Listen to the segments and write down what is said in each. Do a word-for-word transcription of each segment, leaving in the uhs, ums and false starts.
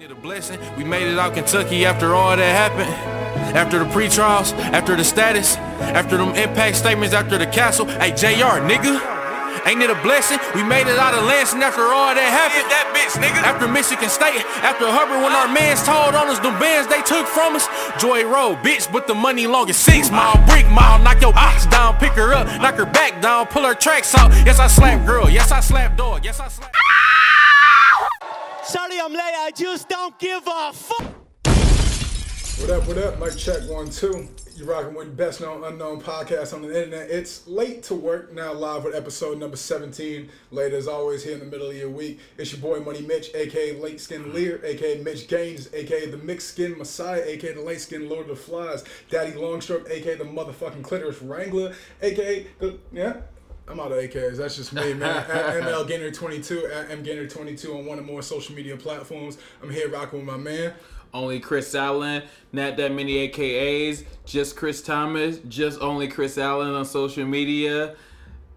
It a blessing. We made it out Kentucky after all that happened. After the pre-trials, after the status, after them impact statements, after the castle. Hey, J R, nigga, ain't it a blessing? We made it out of Lansing after all that happened. That bitch, nigga. After Michigan State, after Hubbard, when our mans told on us, them bands they took from us. Joy Road, bitch, but the money long as six mile, brick mile. Knock your ox down, pick her up, knock her back down, pull her tracks out. Yes, I slap girl. Yes, I slap dog. Yes, I slap. Sorry I'm late, I just don't give a fuck. What up, what up? Mic check, one, two. You're rocking with the best known unknown podcast on the internet. It's Late to Work, now live with episode number seventeen. Late as always, here in the middle of your week. It's your boy Money Mitch, a k a. Late Skin Lear, a k a. Mitch Gaines, a k a the Mixed Skin Messiah, a k a the Late Skin Lord of the Flies, Daddy Longstrip, a k a the motherfucking Clitoris Wrangler, a k a the, yeah? I'm out of A Ks. That's just me, man. At M L Gainer twenty-two, at M Gainer twenty-two on one or more social media platforms. I'm here rocking with my man. Only Chris Allen. Not that many A K As. Just Chris Thomas. Just only Chris Allen on social media.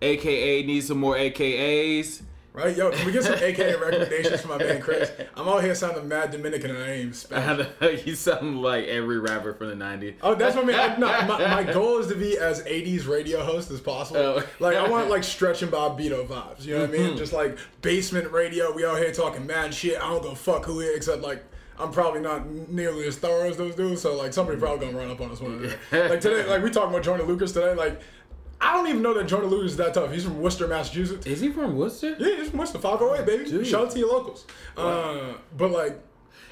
A K A needs some more A K As. Right? Yo, can we get some A K A recommendations for my man Chris? I'm out here sounding mad Dominican and I ain't Spanish. You sound like every rapper from the nineties. Oh, that's what I mean. I, no, my, my goal is to be as eighties radio host as possible. Oh. Like, I want, like, Stretch and Bobbito vibes. You know what I mean? Just, like, basement radio. We out here talking mad shit. I don't go fuck who here, except, like, I'm probably not nearly as thorough as those dudes. So, like, somebody probably gonna run up on us one day. Like, today, like, we talking about Jordan Lucas today. Like, I don't even know that Jordan Lucas is that tough. He's from Worcester, Massachusetts. Is he from Worcester? Yeah, he's from Worcester. five oh eight, baby. Dude. Shout out to your locals. Wow. Uh, but, like...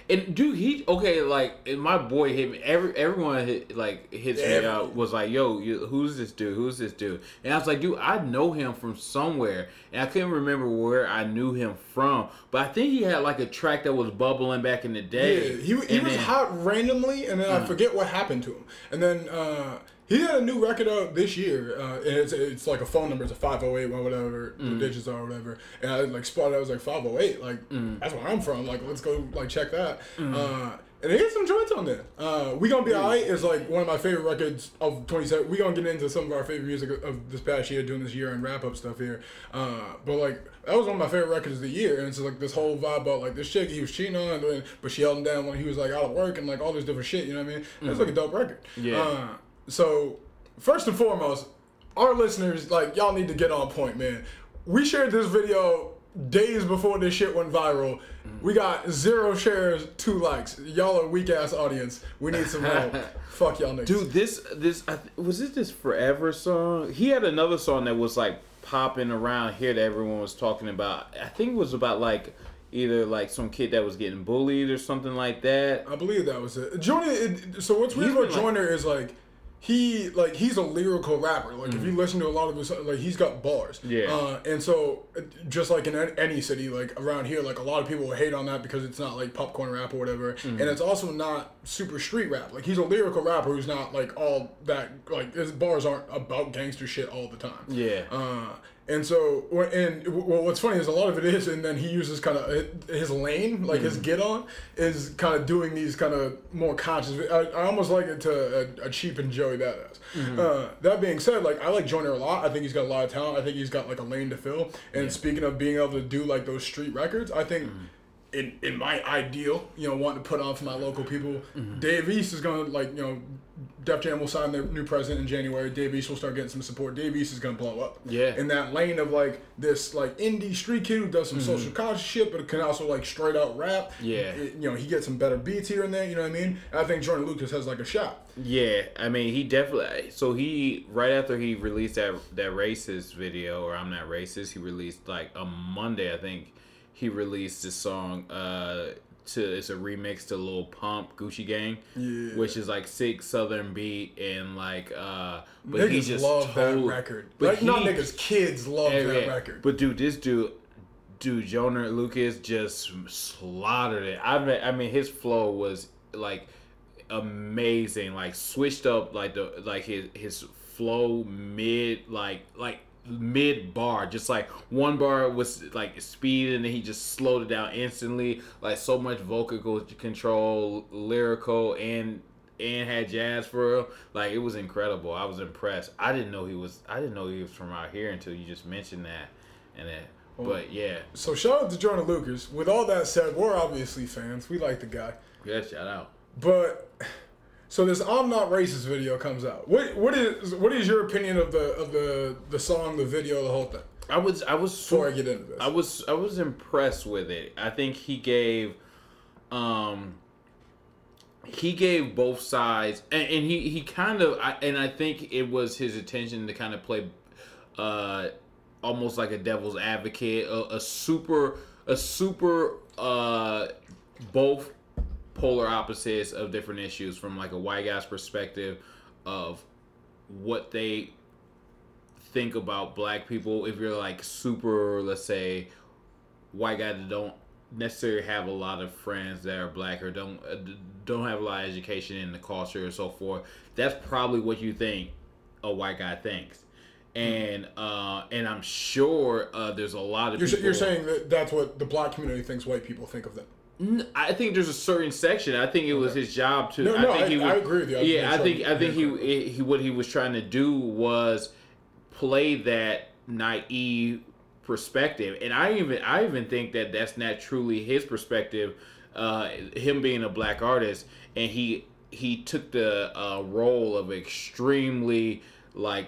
And, dude, he... Okay, like, my boy hit me. Every, everyone, hit, like, hits yeah, me everyone. Out. Was like, yo, you, who's this dude? Who's this dude? And I was like, dude, I know him from somewhere. And I couldn't remember where I knew him from. But I think he had, like, a track that was bubbling back in the day. Yeah, he, he was then, hot randomly, and then uh, I forget what happened to him. And then... uh He had a new record out this year. Uh, and it's it's like a phone number. It's a five oh eight or whatever mm. the digits are or whatever. And I like spotted. It, I was like five oh eight. Like mm. that's where I'm from. Like let's go like check that. Mm. Uh, and they had some joints on there. Uh, we Gonna Be mm. Alright is like one of my favorite records of twenty seventeen. We gonna get into some of our favorite music of this past year doing this year and wrap up stuff here. Uh, but like that was one of my favorite records of the year. And it's like this whole vibe about like this chick he was cheating on, and, but she held him down when he was like out of work and like all this different shit. You know what I mean? That's mm. like a dope record. Yeah. Uh, So, first and foremost, our listeners, like, y'all need to get on point, man. We shared this video days before this shit went viral. We got zero shares, two likes. Y'all are weak-ass audience. We need some help. Fuck y'all niggas. Dude, this, this, I th- was it this Forever song? He had another song that was, like, popping around here that everyone was talking about. I think it was about, like... Either like some kid that was getting bullied or something like that. I believe that was it. Joyner. It, so what's weird about like, Joyner is like he like he's a lyrical rapper. Like mm-hmm. if you listen to a lot of his like he's got bars. Yeah. Uh, and so just like in any city like around here, like a lot of people will hate on that because it's not like popcorn rap or whatever, mm-hmm. and it's also not super street rap. Like he's a lyrical rapper who's not like all that like his bars aren't about gangster shit all the time. Yeah. Uh, And so, and well, what's funny is a lot of it is, and then he uses kind of his lane, like mm-hmm. his get on, is kind of doing these kind of more conscious. I, I almost like it to a, a cheap and Joey Badass. Mm-hmm. Uh, that being said, like I like Joyner a lot. I think he's got a lot of talent. I think he's got like a lane to fill. And yeah. speaking of being able to do like those street records, I think. Mm-hmm. In, in my ideal, you know, wanting to put on for my local people, mm-hmm. Dave East is going to, like, you know, Def Jam will sign their new president in January. Dave East will start getting some support. Dave East is going to blow up. Yeah. In that lane of, like, this, like, indie street kid who does some mm-hmm. social conscious shit, but can also, like, straight out rap. Yeah. It, you know, he gets some better beats here and there, you know what I mean? And I think Jordan Lucas has, like, a shot. Yeah. I mean, he definitely... So he, right after he released that, that racist video, or I'm Not Racist, he released, like, a Monday, I think, he released this song. Uh, to it's a remix to Lil Pump, Gucci Gang, yeah. which is like sick Southern beat and like. Uh, but niggas he just love told, that record. But like, he, not niggas, kids love yeah, that yeah. record. But dude, this dude, dude, Joyner Lucas just slaughtered it. I mean, I mean, his flow was like amazing. Like switched up, like the like his his flow mid, like like. mid bar, just like one bar was like speed and then he just slowed it down instantly, like so much vocal control, lyrical, and and had jazz for him. Like it was incredible. I was impressed. I didn't know he was I didn't know he was from out here until you just mentioned that. And then Well, but yeah. So shout out to Joyner Lucas. With all that said, we're obviously fans. We like the guy. Yeah, shout out. But so this "I'm Not Racist" video comes out. What what is what is your opinion of the of the the song, the video, the whole thing? I was I was before I get into this. I was I was impressed with it. I think he gave um he gave both sides, and, and he he kind of I, and I think it was his intention to kind of play uh almost like a devil's advocate, a, a super a super uh both polar opposites of different issues from like a white guy's perspective of what they think about black people. If you're like super, let's say, white guy that don't necessarily have a lot of friends that are black or don't don't have a lot of education in the culture and so forth, that's probably what you think a white guy thinks. And uh, and I'm sure uh, there's a lot of you're, people... You're saying that that's what the black community thinks white people think of them? I think there's a certain section. I think it was his job to... No, no, I, think I, he was, I agree with you. I yeah, I think I think he, he what he was trying to do was play that naive perspective. And I even I even think that that's not truly his perspective, uh, him being a black artist. And he, he took the uh, role of extremely, like...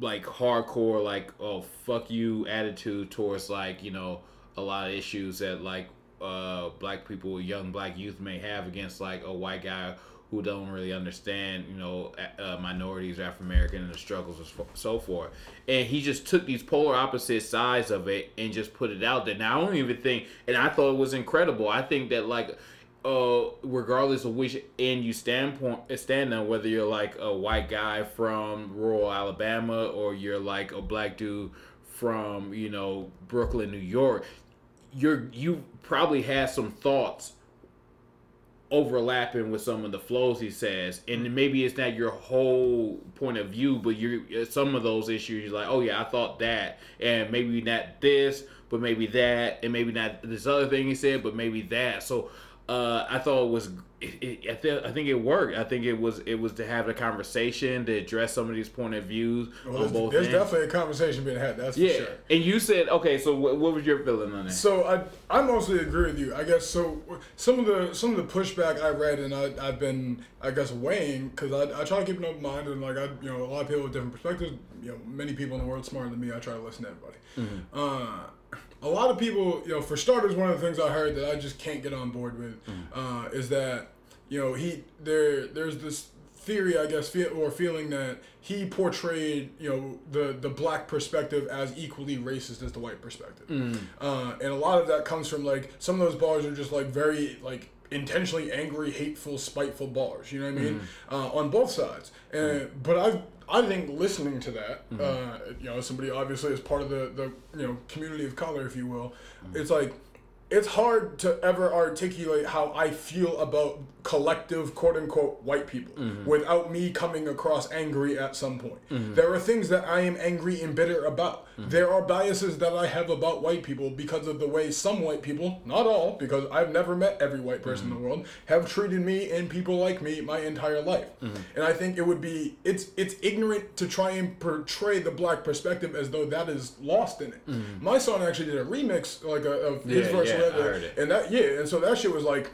like hardcore, like, oh, fuck you attitude towards, like, you know, a lot of issues that, like, uh, black people, young black youth may have against, like, a white guy who don't really understand, you know, uh, minorities, African-American, and the struggles and so forth. And he just took these polar opposite sides of it and just put it out there. Now, I don't even think, and I thought it was incredible. I think that, like, uh, regardless of which end you stand point, stand on, whether you're like a white guy from rural Alabama or you're like a black dude from, you know, Brooklyn, New York, you're you probably have some thoughts overlapping with some of the flows he says, and maybe it's not your whole point of view, but you're some of those issues. You're like, oh yeah, I thought that, and maybe not this, but maybe that, and maybe not this other thing he said, but maybe that. So. Uh, I thought it was. It, it, I, th- I think it worked. I think it was. It was to have a conversation to address some of these point of views well, on both. There's ends. Definitely a conversation being had. That's yeah. for sure. And you said okay. So what, what was your feeling on that? So I I mostly agree with you. I guess so. Some of the some of the pushback I read and I I've been I guess weighing because I I try to keep an open mind and like I you know a lot of people with different perspectives. You know, many people in the world smarter than me. I try to listen to everybody. Mm-hmm. Uh, A lot of people, you know, for starters, one of the things I heard that I just can't get on board with uh, is that, you know, he there there's this theory, I guess, feel, or feeling that he portrayed, you know, the, the black perspective as equally racist as the white perspective. Mm. Uh, and a lot of that comes from, like, some of those bars are just, like, very, like, intentionally angry, hateful, spiteful bars, you know what I mean, mm. uh, on both sides. And mm. But I've... I think listening to that, mm-hmm. uh, you know, somebody obviously is part of the, the, you know, community of color, if you will. Mm-hmm. It's like, it's hard to ever articulate how I feel about collective, quote unquote, white people mm-hmm. without me coming across angry at some point. Mm-hmm. There are things that I am angry and bitter about. Mm-hmm. There are biases that I have about white people because of the way some white people, not all, because I've never met every white person mm-hmm. in the world, have treated me and people like me my entire life. Mm-hmm. And I think it would be, it's it's ignorant to try and portray the black perspective as though that is lost in it. Mm-hmm. My son actually did a remix, like a, of his yeah, verse yeah, of that. I heard it. And that, yeah, and so that shit was like,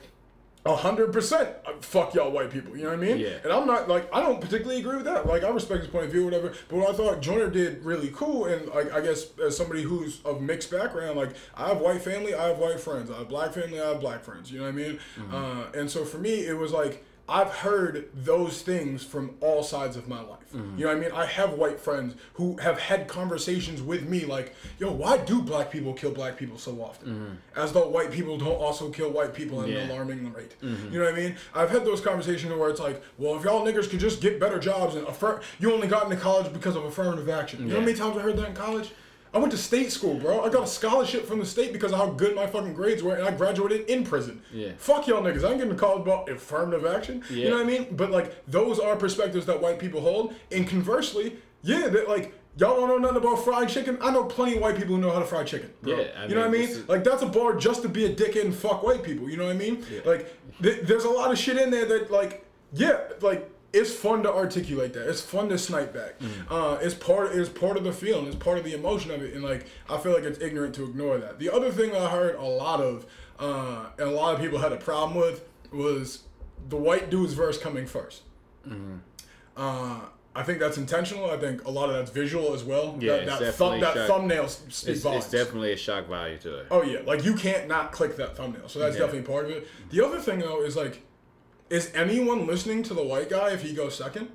A hundred percent, fuck y'all white people, you know what I mean? Yeah. And I'm not, like, I don't particularly agree with that. Like, I respect his point of view or whatever, but what I thought Joyner did really cool, and, like, I guess as somebody who's of mixed background, like, I have white family, I have white friends. I have black family, I have black friends, you know what I mean? Mm-hmm. Uh, and so for me, it was like, I've heard those things from all sides of my life. Mm-hmm. You know what I mean? I have white friends who have had conversations with me like, yo, why do black people kill black people so often? Mm-hmm. As though white people don't also kill white people at yeah. an alarming rate. Mm-hmm. You know what I mean? I've had those conversations where it's like, well, if y'all niggas could just get better jobs and affirm, you only got into college because of affirmative action. Yeah. You know how many times I heard that in college? I went to state school, bro. I got a scholarship from the state because of how good my fucking grades were, and I graduated in prison. Yeah. Fuck y'all niggas. I ain't getting called about affirmative action. Yeah. You know what I mean? But, like, those are perspectives that white people hold. And conversely, yeah, that, like, y'all don't know nothing about fried chicken. I know plenty of white people who know how to fry chicken, bro. Yeah, I mean, you know what I mean? Is... Like, that's a bar just to be a dickhead and fuck white people. You know what I mean? Yeah. Like, th- there's a lot of shit in there that, like, yeah, like... it's fun to articulate that. It's fun to snipe back. Mm. Uh, it's part. It's part of the feeling. It's part of the emotion of it. And like, I feel like it's ignorant to ignore that. The other thing I heard a lot of, uh, and a lot of people had a problem with, was the white dude's verse coming first. Mm-hmm. Uh, I think that's intentional. I think a lot of that's visual as well. Yeah, that, that, thumb, that thumbnail speaks it's, volumes. It's definitely a shock value to it. Oh yeah, like you can't not click that thumbnail. So that's yeah. definitely part of it. The other thing though is like, is anyone listening to the white guy if he goes second?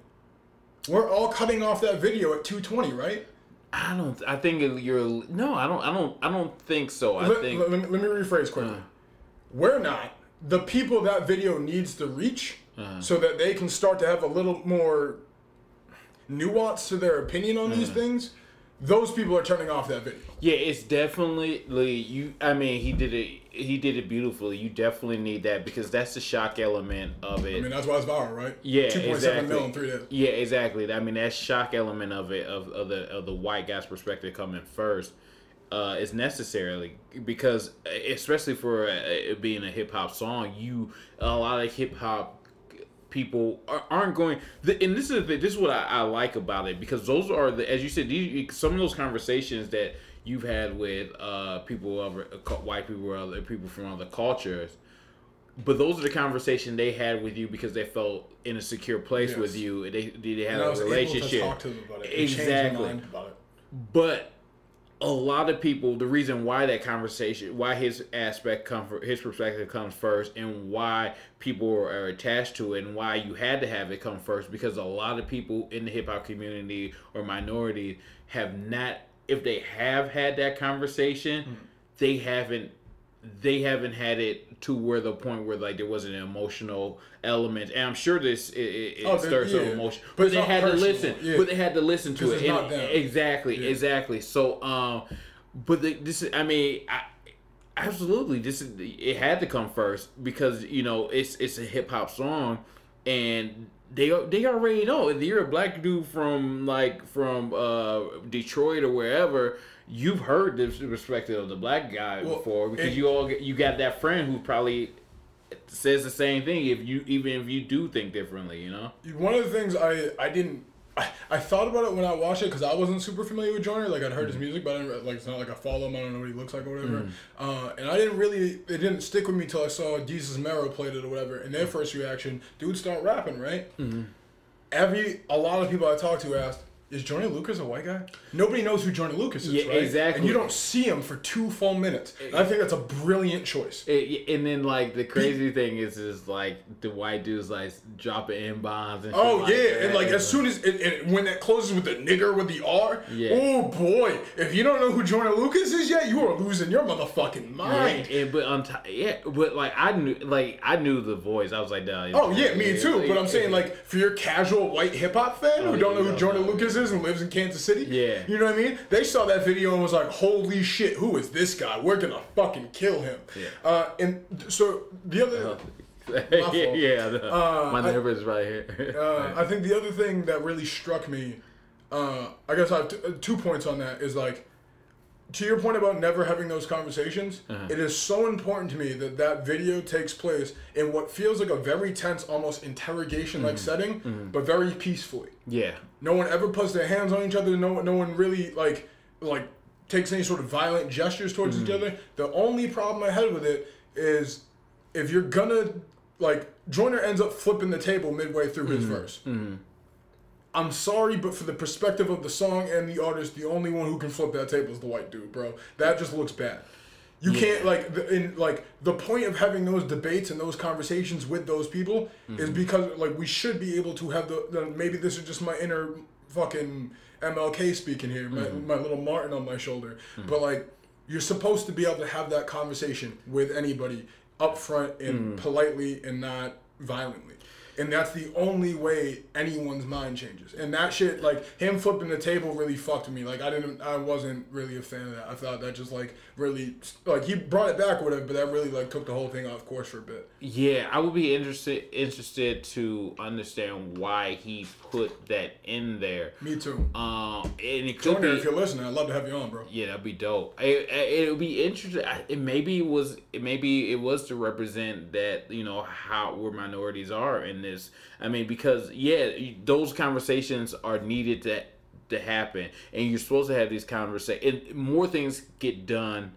We're all cutting off that video at two twenty, right? I don't. I think you're. No, I don't. I don't. I don't think so. I let, think. Let, let, me, let me rephrase quickly. Uh, We're not the people that video needs to reach, uh, so that they can start to have a little more nuance to their opinion on uh, these things. Those people are turning off that video. Yeah, it's definitely like, you. I mean, he did it. He did it beautifully. You definitely need that because that's the shock element of it. I mean, that's why it's viral, right? Yeah, exactly. two point seven mil in three days. Yeah, exactly. I mean, that shock element of it, of, of the of the white guy's perspective coming first, uh, is necessarily because, especially for it being a hip hop song, you a lot of hip hop people are, aren't going. The, and this is the, this is what I, I like about it because those are the, as you said, these, some of those conversations that you've had with uh, people, other white people, or other people from other cultures, but those are the conversations they had with you because they felt in a secure place yes. with you. They they had and a I was relationship. Able to talk to them about it. Exactly. Change their mind about it. But a lot of people, the reason why that conversation, why his aspect come, for, his perspective comes first, and why people are attached to it, and why you had to have it come first, because a lot of people in the hip hop community or minorities have not. If they have had that conversation, mm. they haven't they haven't had it to where the point where like there wasn't an emotional element. And I'm sure this it, it, it oh, stirs yeah. some emotion, but, but they had personal. to listen. Yeah. But they had to listen to it. And, exactly, yeah. exactly. So, um, but the, this is, I mean, I, absolutely, this is, it had to come first because you know it's it's a hip hop song, and. They they already know if you're a black dude from like from uh, Detroit or wherever, you've heard this perspective of the black guy well, before because it, you all you got that friend who probably says the same thing if you even if you do think differently, you know. One of the things I I didn't I, I thought about it when I watched it because I wasn't super familiar with Joyner. Like I'd heard mm-hmm. his music, but I didn't like it's not like I follow him. I don't know what he looks like or whatever. Mm-hmm. Uh, and I didn't really it didn't stick with me till I saw Jesus Mero played it or whatever. And their mm-hmm. first reaction, dude, start rapping, right? Mm-hmm. Every a lot of people I talked to asked, "Is Jordan Lucas a white guy?" Nobody knows who Jordan Lucas is, yeah, right? Exactly. And you don't see him for two full minutes. And I think that's a brilliant choice. It, and then, like, the crazy thing is, is like the white dudes like dropping in bombs and. Oh shit yeah, like that. And like as soon as it, it, when that closes with the nigger with the R, yeah. oh boy! If you don't know who Jordan Lucas is yet, you are losing your motherfucking mind. Yeah, and, but on t- yeah, but like I knew, like I knew the voice. I was like, nah, oh yeah, me yeah, too. But yeah, I'm saying yeah. like for your casual white hip hop fan who oh, don't yeah, know who no, Jordan no. Lucas is. And lives in Kansas City. Yeah, you know what I mean. They saw that video and was like, "Holy shit, who is this guy? We're gonna fucking kill him." Yeah. Uh, and so the other, my fault. yeah, no. uh, my neighbor is right here. uh, I think the other thing that really struck me, uh, I guess I have t- two points on that is like, to your point about never having those conversations, uh-huh. it is so important to me that that video takes place in what feels like a very tense, almost interrogation-like mm-hmm. setting, mm-hmm. but very peacefully. Yeah. No one ever puts their hands on each other. No, no one really like like takes any sort of violent gestures towards mm-hmm. each other. The only problem I had with it is if you're gonna like Joyner ends up flipping the table midway through mm-hmm. his verse. Mm-hmm. I'm sorry, but for the perspective of the song and the artist, the only one who can flip that table is the white dude, bro. That just looks bad. You yeah. can't like the, in like the point of having those debates and those conversations with those people mm-hmm. is because like we should be able to have the, the maybe this is just my inner fucking M L K speaking here, my, mm-hmm. my little Martin on my shoulder, mm-hmm. but like you're supposed to be able to have that conversation with anybody up front and mm-hmm. politely and not violently. And that's the only way anyone's mind changes. And that shit, like, him flipping the table really fucked with me. Like, I didn't, I wasn't really a fan of that. I thought that just, like, really, like, he brought it back or whatever, but that really, like, took the whole thing off course for a bit. Yeah, I would be interested interested to understand why he put that in there. Me too. Um, and it could Jordan, be, if you're listening, I'd love to have you on, bro. Yeah, that'd be dope. It, it would be interesting. It maybe was, maybe it was to represent that, you know, how, where minorities are in this. I mean, because, yeah, those conversations are needed to to happen. And you're supposed to have these conversations. More things get done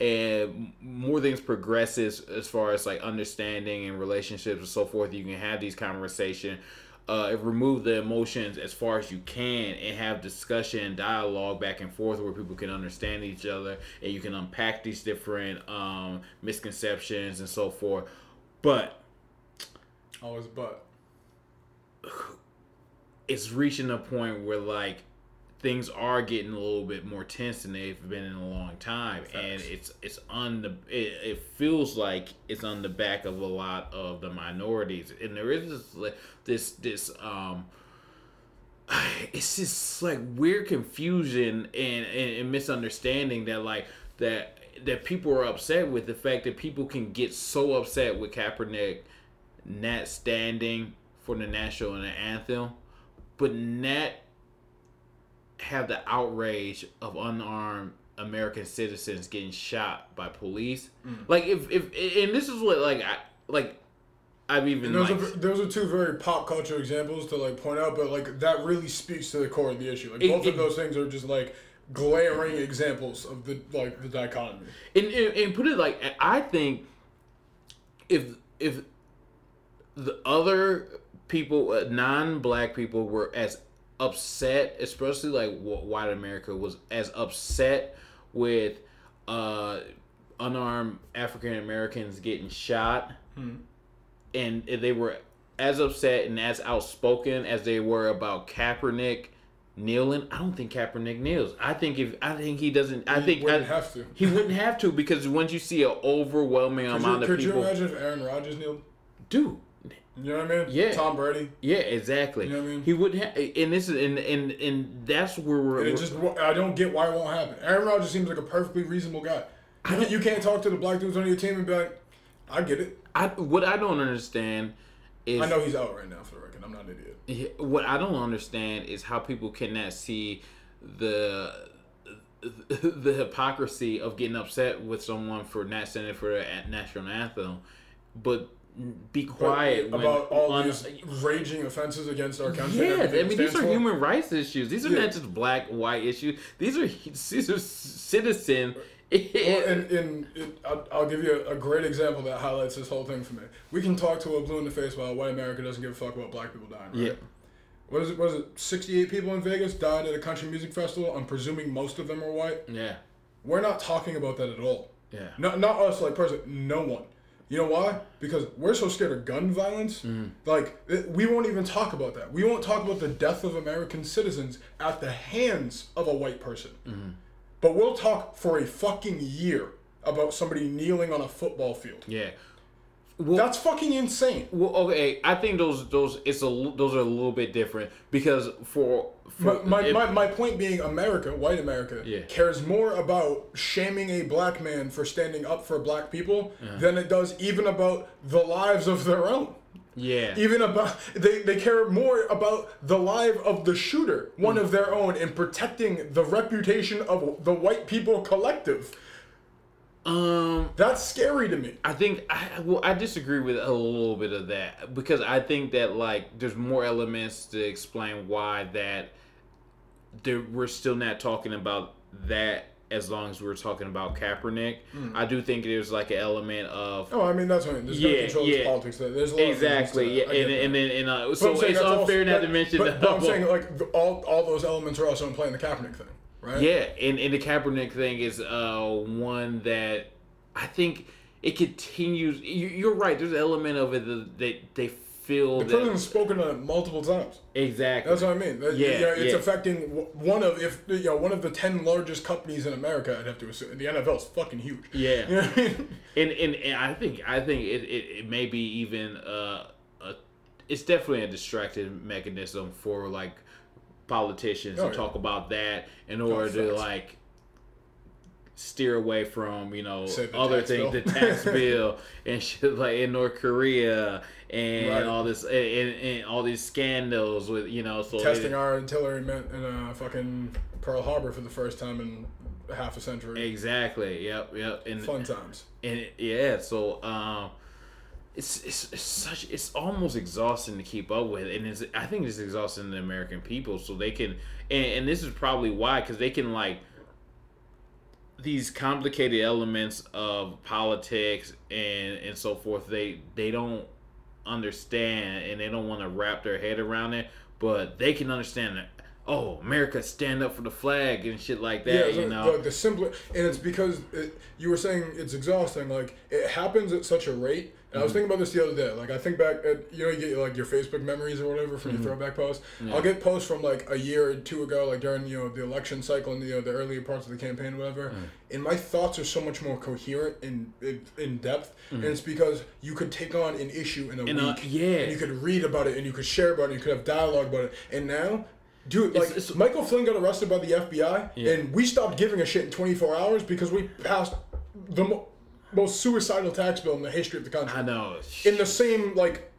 and more things progresses as far as, like, understanding and relationships and so forth. You can have these conversations. Uh, remove the emotions as far as you can and have discussion, dialogue back and forth where people can understand each other and you can unpack these different um, misconceptions and so forth. But always, but it's reaching a point where, like, things are getting a little bit more tense than they've been in a long time. Facts. And it's it's on the it, it feels like it's on the back of a lot of the minorities. And there is this this, this um it's just like weird confusion and, and, and misunderstanding that like that that people are upset with the fact that people can get so upset with Kaepernick not standing for the national and the anthem, but not have the outrage of unarmed American citizens getting shot by police. Mm. Like if, if and this is what like I like I've even those, like, are, those are two very pop culture examples to like point out, but like that really speaks to the core of the issue. Like it, both it, of those things are just like glaring examples of the like the dichotomy. And and, and put it like I think if if the other people, non-black people, were as upset, especially like white America was as upset with uh, unarmed African Americans getting shot, hmm. and they were as upset and as outspoken as they were about Kaepernick kneeling. I don't think Kaepernick kneels. I think if I think he doesn't. I he think wouldn't I, have to. He wouldn't have to because once you see an overwhelming could amount you, of could people. Could you imagine if Aaron Rodgers kneeled? Dude. You know what I mean? Yeah. Tom Brady. Yeah, exactly. You know what I mean? He would have, and this is, and and and that's where we're. And it we're, just, I don't get why it won't happen. Aaron Rodgers seems like a perfectly reasonable guy. You, you can't talk to the black dudes on your team and be like, "I get it." I what I don't understand is I know he's out right now for the record. I'm not an idiot. What I don't understand is how people cannot see the the hypocrisy of getting upset with someone for not standing for a national anthem, but. Be quiet but about when, all on, these raging offenses against our country. Yeah, I mean these are for. human rights issues. These are yeah. not just black, white issues. These are these are citizen. Well, and and it, I'll, I'll give you a, a great example that highlights this whole thing for me. We can talk to a blue in the face while white America doesn't give a fuck about black people dying. Right? Yeah. What is it? What is it? sixty-eight people in Vegas died at a country music festival. I'm presuming most of them are white. Yeah. We're not talking about that at all. Yeah. Not not us like person. No one. You know why? Because we're so scared of gun violence. Mm. Like, we won't even talk about that. We won't talk about the death of American citizens at the hands of a white person. Mm. But we'll talk for a fucking year about somebody kneeling on a football field. Yeah. Well, that's fucking insane. Well, okay, I think those those it's a those are a little bit different because for, for my, my, it, my my point being, America, white America, yeah. cares more about shaming a black man for standing up for black people uh-huh. than it does even about the lives of their own. Yeah. Even about they, they care more about the life of the shooter, one mm. of their own, and protecting the reputation of the white people collective. Um, that's scary to me. I think I well I disagree with a little bit of that because I think that like there's more elements to explain why that there, we're still not talking about that as long as we're talking about Kaepernick. Mm. I do think there's like an element of oh I mean that's what I mean. There's yeah, no control yeah. politics there. There's a lot exactly of yeah and, and then and uh, so it's unfair not to mention but, but I'm saying like the, all all those elements are also in play in the Kaepernick thing. Right? Yeah, and, and the Kaepernick thing is uh, one that I think it continues. You, you're right. There's an element of it that they, they feel the that... The president's spoken on it multiple times. Exactly. That's what I mean. That, yeah, you know, it's yeah. affecting one of if you know, one of the ten largest companies in America, I'd have to assume. The N F L is fucking huge. Yeah. You know what I mean? And, and, and I think I think it, it, it may be even... Uh, a, it's definitely a distracting mechanism for, like, politicians oh, and yeah. talk about that in order oh, to like steer away from you know other things, bill. the tax bill and shit like in North Korea and right. all this and, and all these scandals with you know so testing it, our artillery meant in uh, fucking Pearl Harbor for the first time in half a century. Exactly. Yep. Yep. And fun times. And yeah. So um, It's, it's it's such it's almost exhausting to keep up with, and it's I think it's exhausting to the American people. So they can, and, and this is probably why, because they can like these complicated elements of politics and and so forth. They they don't understand, and they don't want to wrap their head around it, but they can understand that. Oh, America, stand up for the flag and shit like that. Yeah, the, you know, the, the simple, and it's because it, you were saying it's exhausting. Like it happens at such a rate. And mm-hmm. I was thinking about this the other day. Like I think back at, you know, you get like your Facebook memories or whatever from mm-hmm. your throwback posts. Yeah. I'll get posts from like a year or two ago, like during, you know, the election cycle and the, you know, the earlier parts of the campaign, whatever. Mm-hmm. And my thoughts are so much more coherent and in, in depth. Mm-hmm. And it's because you could take on an issue in a and week. Uh, yeah. And you could read about it and you could share about it. You could have dialogue about it. And now. Dude, like, it's, it's, Michael Flynn got arrested by the F B I, yeah. and we stopped giving a shit in twenty-four hours because we passed the mo- most suicidal tax bill in the history of the country. I know. In the same, like,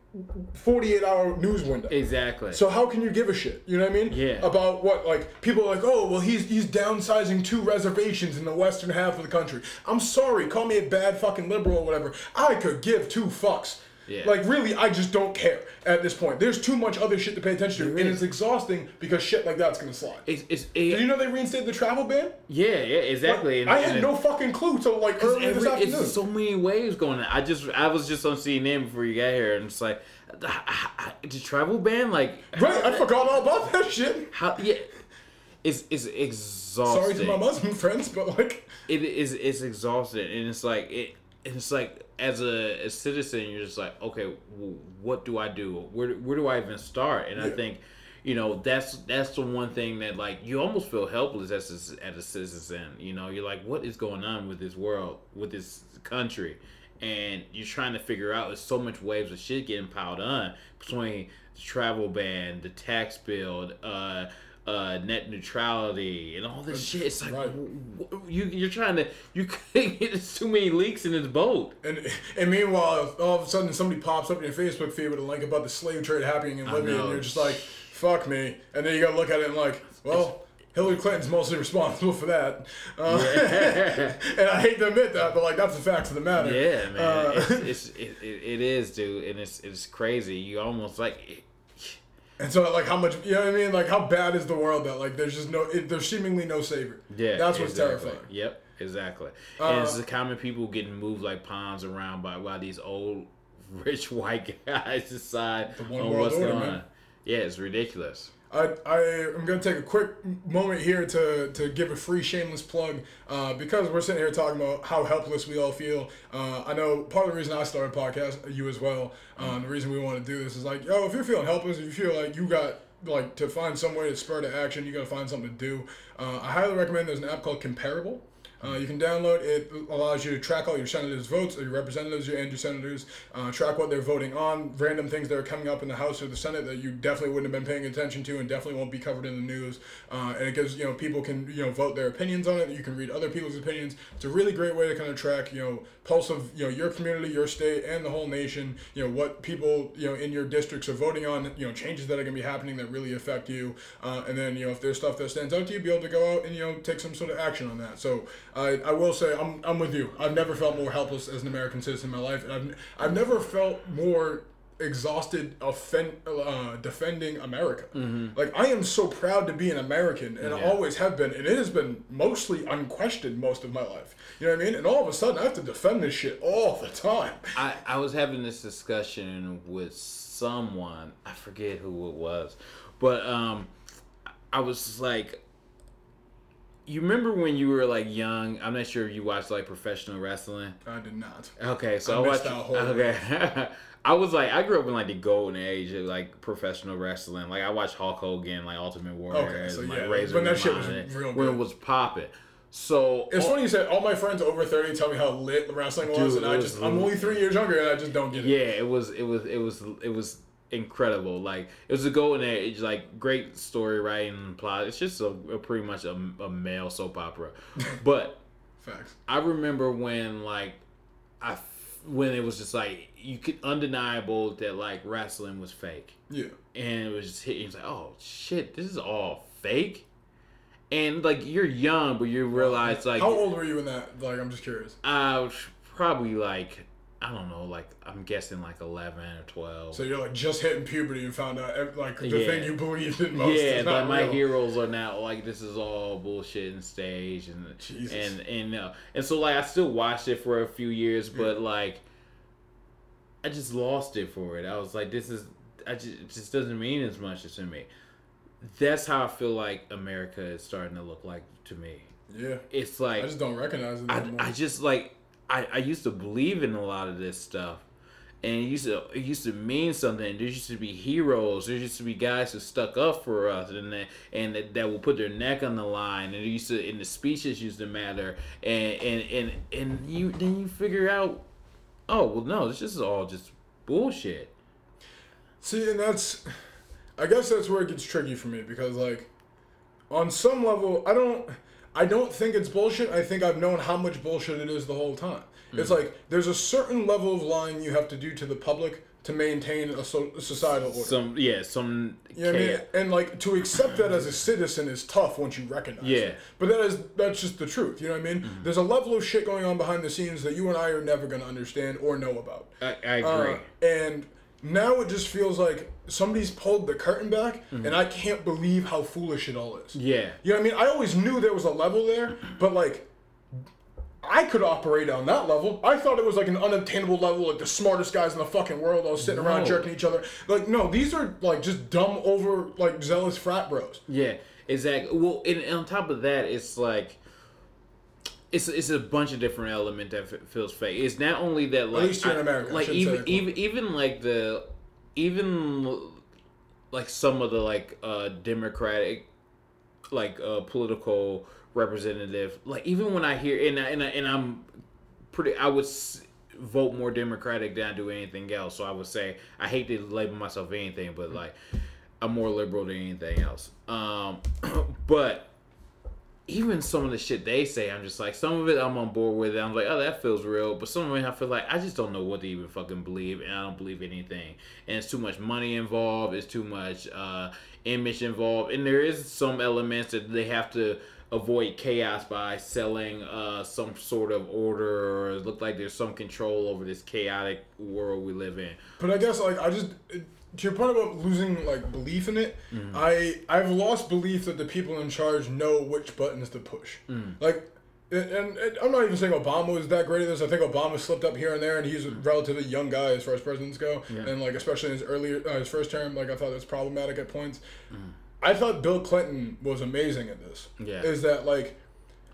forty-eight hour news window. Exactly. So how can you give a shit, you know what I mean? Yeah. About what, like, people are like, oh, well, he's he's downsizing two reservations in the western half of the country. I'm sorry, call me a bad fucking liberal or whatever. I could give two fucks. Yeah. Like, really, I just don't care at this point. There's too much other shit to pay attention to, there and is. It's exhausting because shit like that's going to slide. It's, it's, it, Did you know they reinstated the travel ban? Yeah, yeah, exactly. Like, and, I had and, no fucking clue till, like, early every, this afternoon. It's so many waves going on. I, just, I was just on C N N before you got here, and it's like, I, I, the travel ban, like... Right, I forgot all about that shit. How, yeah, it's, it's exhausting. Sorry to my Muslim friends, but, like... It is, it's exhausting, and it's like... it. And it's like, as a, a citizen, you're just like, okay, well, what do I do? Where where do I even start? And yeah. I think, you know, that's that's the one thing that, like, you almost feel helpless as a, as a citizen. You know, you're like, what is going on with this world, with this country? And you're trying to figure out, there's so much waves of shit getting piled on between the travel ban, the tax bill, uh... Uh, net neutrality and all this shit. It's like right. you you're trying to you can't get too many leaks in this boat. And and meanwhile, all of a sudden somebody pops up in your Facebook feed with a link about the slave trade happening in Libya, and you're just like, "Fuck me!" And then you gotta look at it and like, well. It's- Hillary Clinton's mostly responsible for that. Uh, yeah. And I hate to admit that, but, like, that's the facts of the matter. Yeah, man. Uh, it's, it's, it, it is, dude. And it's, it's crazy. You almost, like... It, And so, like, how much, you know what I mean? Like, how bad is the world that, like, there's just no, it, there's seemingly no savior. Yeah. That's what's exactly. terrifying. Yep, exactly. Uh, and it's the common people getting moved like pawns around by, by these old, rich, white guys decide on what's going on. Yeah, it's ridiculous. I, I am going to take a quick moment here to, to give a free shameless plug uh, because we're sitting here talking about how helpless we all feel. Uh, I know part of the reason I started a podcast, you as well, um, the reason we want to do this is like, yo, if you're feeling helpless, if you feel like you got like to find some way to spur to action, you got to find something to do. Uh, I highly recommend there's an app called Comparable. Uh, you can download it. Allows you to track all your senators' votes, or your representatives, your and your senators. Uh, track what they're voting on, random things that are coming up in the House or the Senate that you definitely wouldn't have been paying attention to, and definitely won't be covered in the news. Uh, and it gives you know people can you know vote their opinions on it. You can read other people's opinions. It's a really great way to kind of track you know pulse of you know your community, your state, and the whole nation. You know what people you know in your districts are voting on. You know changes that are going to be happening that really affect you. Uh, and then you know if there's stuff that stands out to you, be able to go out and you know take some sort of action on that. So. I, I will say I'm I'm with you. I've never felt more helpless as an American citizen in my life, and I've I've never felt more exhausted offend, uh, defending America. Mm-hmm. Like I am so proud to be an American, and yeah. I always have been, and it has been mostly unquestioned most of my life. You know what I mean? And all of a sudden, I have to defend this shit all the time. I, I was having this discussion with someone. I forget who it was, but um, I was like. You remember when you were like young? I'm not sure if you watched like professional wrestling. I did not. Okay, so I, I watched. Okay, I was like, I grew up in like the golden age of like professional wrestling. Like I watched Hulk Hogan, like Ultimate Warrior, okay, so and, like, yeah, Razor when that shit was real good. When it was popping. So it's all, funny you said. All my friends over thirty tell me how lit wrestling was, dude, and I was just lit. I'm only three years younger, and I just don't get it. Yeah, it was, it was, it was, it was. Incredible, like it was a golden age, like great story writing and plot. It's just a, a pretty much a, a male soap opera, but facts. I remember when like I when it was just like you could undeniable that like wrestling was fake, yeah, and it was just hitting. It's like oh shit, this is all fake, and like you're young, but you realize like how old were you in that? Like I'm just curious. I was probably like I don't know, like, I'm guessing like eleven or twelve. So you're like just hitting puberty and found out like the yeah. thing you believed in most. Yeah, is not but my real. Heroes are now like, this is all bullshit and stage and Jesus. and and uh, and so like I still watched it for a few years, but yeah. like I just lost it for it. I was like, this is I just it just doesn't mean as much to me. That's how I feel like America is starting to look like to me. Yeah, it's like I just don't recognize it anymore. I, I just like. I, I used to believe in a lot of this stuff, and it used to it used to mean something. There used to be heroes. There used to be guys who stuck up for us, and that, and that, that will put their neck on the line. And it used to, and the speeches used to matter. And and, and and you then you figure out, oh well, no, this is all just bullshit. See, and that's, I guess that's where it gets tricky for me, because like, on some level, I don't. I don't think it's bullshit. I think I've known how much bullshit it is the whole time. Mm. It's like there's a certain level of lying you have to do to the public to maintain a so- societal order. Some, yeah, some... You know what I mean? And like, to accept that as a citizen is tough once you recognize yeah. it. But that is, that's just the truth, you know what I mean? Mm. There's a level of shit going on behind the scenes that you and I are never going to understand or know about. I, I agree. Uh, and now it just feels like somebody's pulled the curtain back, mm-hmm. and I can't believe how foolish it all is. Yeah. You know what I mean? I always knew there was a level there, but, like, I could operate on that level. I thought it was, like, an unobtainable level, like, the smartest guys in the fucking world all sitting no. around jerking each other. Like, no, these are, like, just dumb, over, like, zealous frat bros. Yeah, exactly. Well, and, and on top of that, it's, like... It's it's a bunch of different element that f- feels fake. It's not only that, like, at least here in America, I, like I even even even like the even like some of the like uh, Democratic like uh, political representative. Like even when I hear and I, and I, and I'm pretty, I would vote more Democratic than I do anything else. So I would say I hate to label myself anything, but like I'm more liberal than anything else. Um, but. Even some of the shit they say, I'm just like, some of it I'm on board with. It. I'm like, oh, that feels real. But some of it I feel like I just don't know what to even fucking believe, and I don't believe anything. And it's too much money involved. It's too much uh, image involved. And there is some elements that they have to avoid chaos by selling uh, some sort of order, or it look like there's some control over this chaotic world we live in. But I guess, like, I just... It- to your point about losing like belief in it, mm. I I've lost belief that the people in charge know which buttons to push. Mm. Like, and, and, and I'm not even saying Obama was that great at this. I think Obama slipped up here and there, and he's a relatively young guy as far as presidents go. Yeah. And like, especially in his earlier uh, his first term, like I thought it was problematic at points. Mm. I thought Bill Clinton was amazing at this. Yeah. Is that like,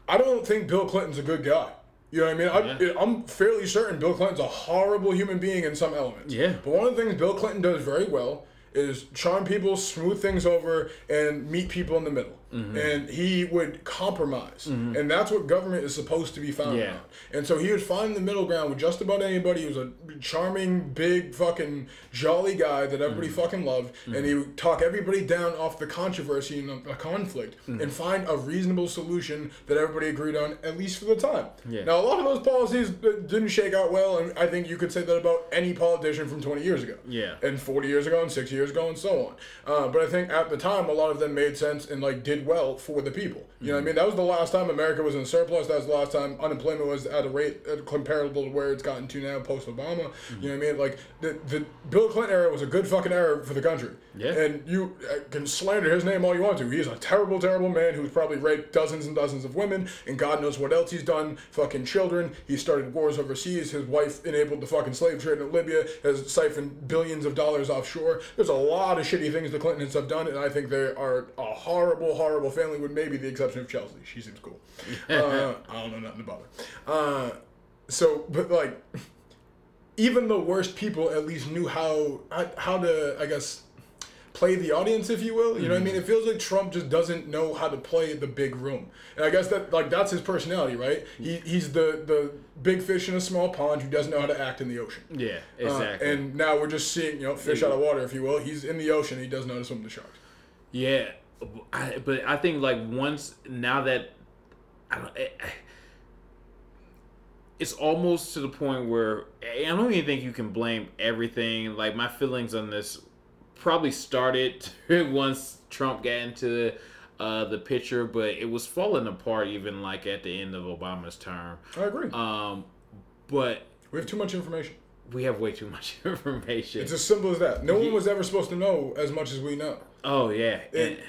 I don't think Bill Clinton's a good guy. You know what I mean? I, yeah. I'm fairly certain Bill Clinton's a horrible human being in some elements. Yeah. But one of the things Bill Clinton does very well is charm people, smooth things over, and meet people in the middle. Mm-hmm. And he would compromise. Mm-hmm. And that's what government is supposed to be founded yeah. on. And so he would find the middle ground with just about anybody. He was a charming, big, fucking jolly guy that everybody mm-hmm. fucking loved. Mm-hmm. And he would talk everybody down off the controversy and a conflict mm-hmm. and find a reasonable solution that everybody agreed on, at least for the time. Yeah. Now, a lot of those policies didn't shake out well, and I think you could say that about any politician from twenty years ago. Yeah. And forty years ago and sixty years ago and so on. Uh, but I think at the time, a lot of them made sense and, like, did well for the people. You know what I mean? That was the last time America was in surplus. That was the last time unemployment was at a rate comparable to where it's gotten to now post-Obama. Mm-hmm. You know what I mean? Like, the, the Bill Clinton era was a good fucking era for the country. Yeah. And you can slander his name all you want to. He's a terrible, terrible man who's probably raped dozens and dozens of women, and God knows what else he's done. Fucking children. He started wars overseas. His wife enabled the fucking slave trade in Libya, has siphoned billions of dollars offshore. There's a lot of shitty things the Clintons have done, and I think they are a horrible, horrible family, with maybe the exception of Chelsea. She seems cool. Uh, I don't know nothing about her. Uh, so, but like, even the worst people at least knew how how to, I guess, play the audience, if you will. You know what I mean? It feels like Trump just doesn't know how to play the big room. And I guess that, like, that's his personality, right? He He's the, the big fish in a small pond who doesn't know how to act in the ocean. Yeah, exactly. Uh, and now we're just seeing, you know, fish out of water, if you will. He's in the ocean. He doesn't know how to swim with the sharks. Yeah. I, but I think like once now that I don't, it, it's almost to the point where I don't even think you can blame everything. Like my feelings on this probably started once Trump got into uh, the picture, but it was falling apart even like at the end of Obama's term. I agree. Um, but We have too much information. We have way too much information. It's as simple as that. No yeah. one was ever supposed to know as much as we know. Oh, yeah. It,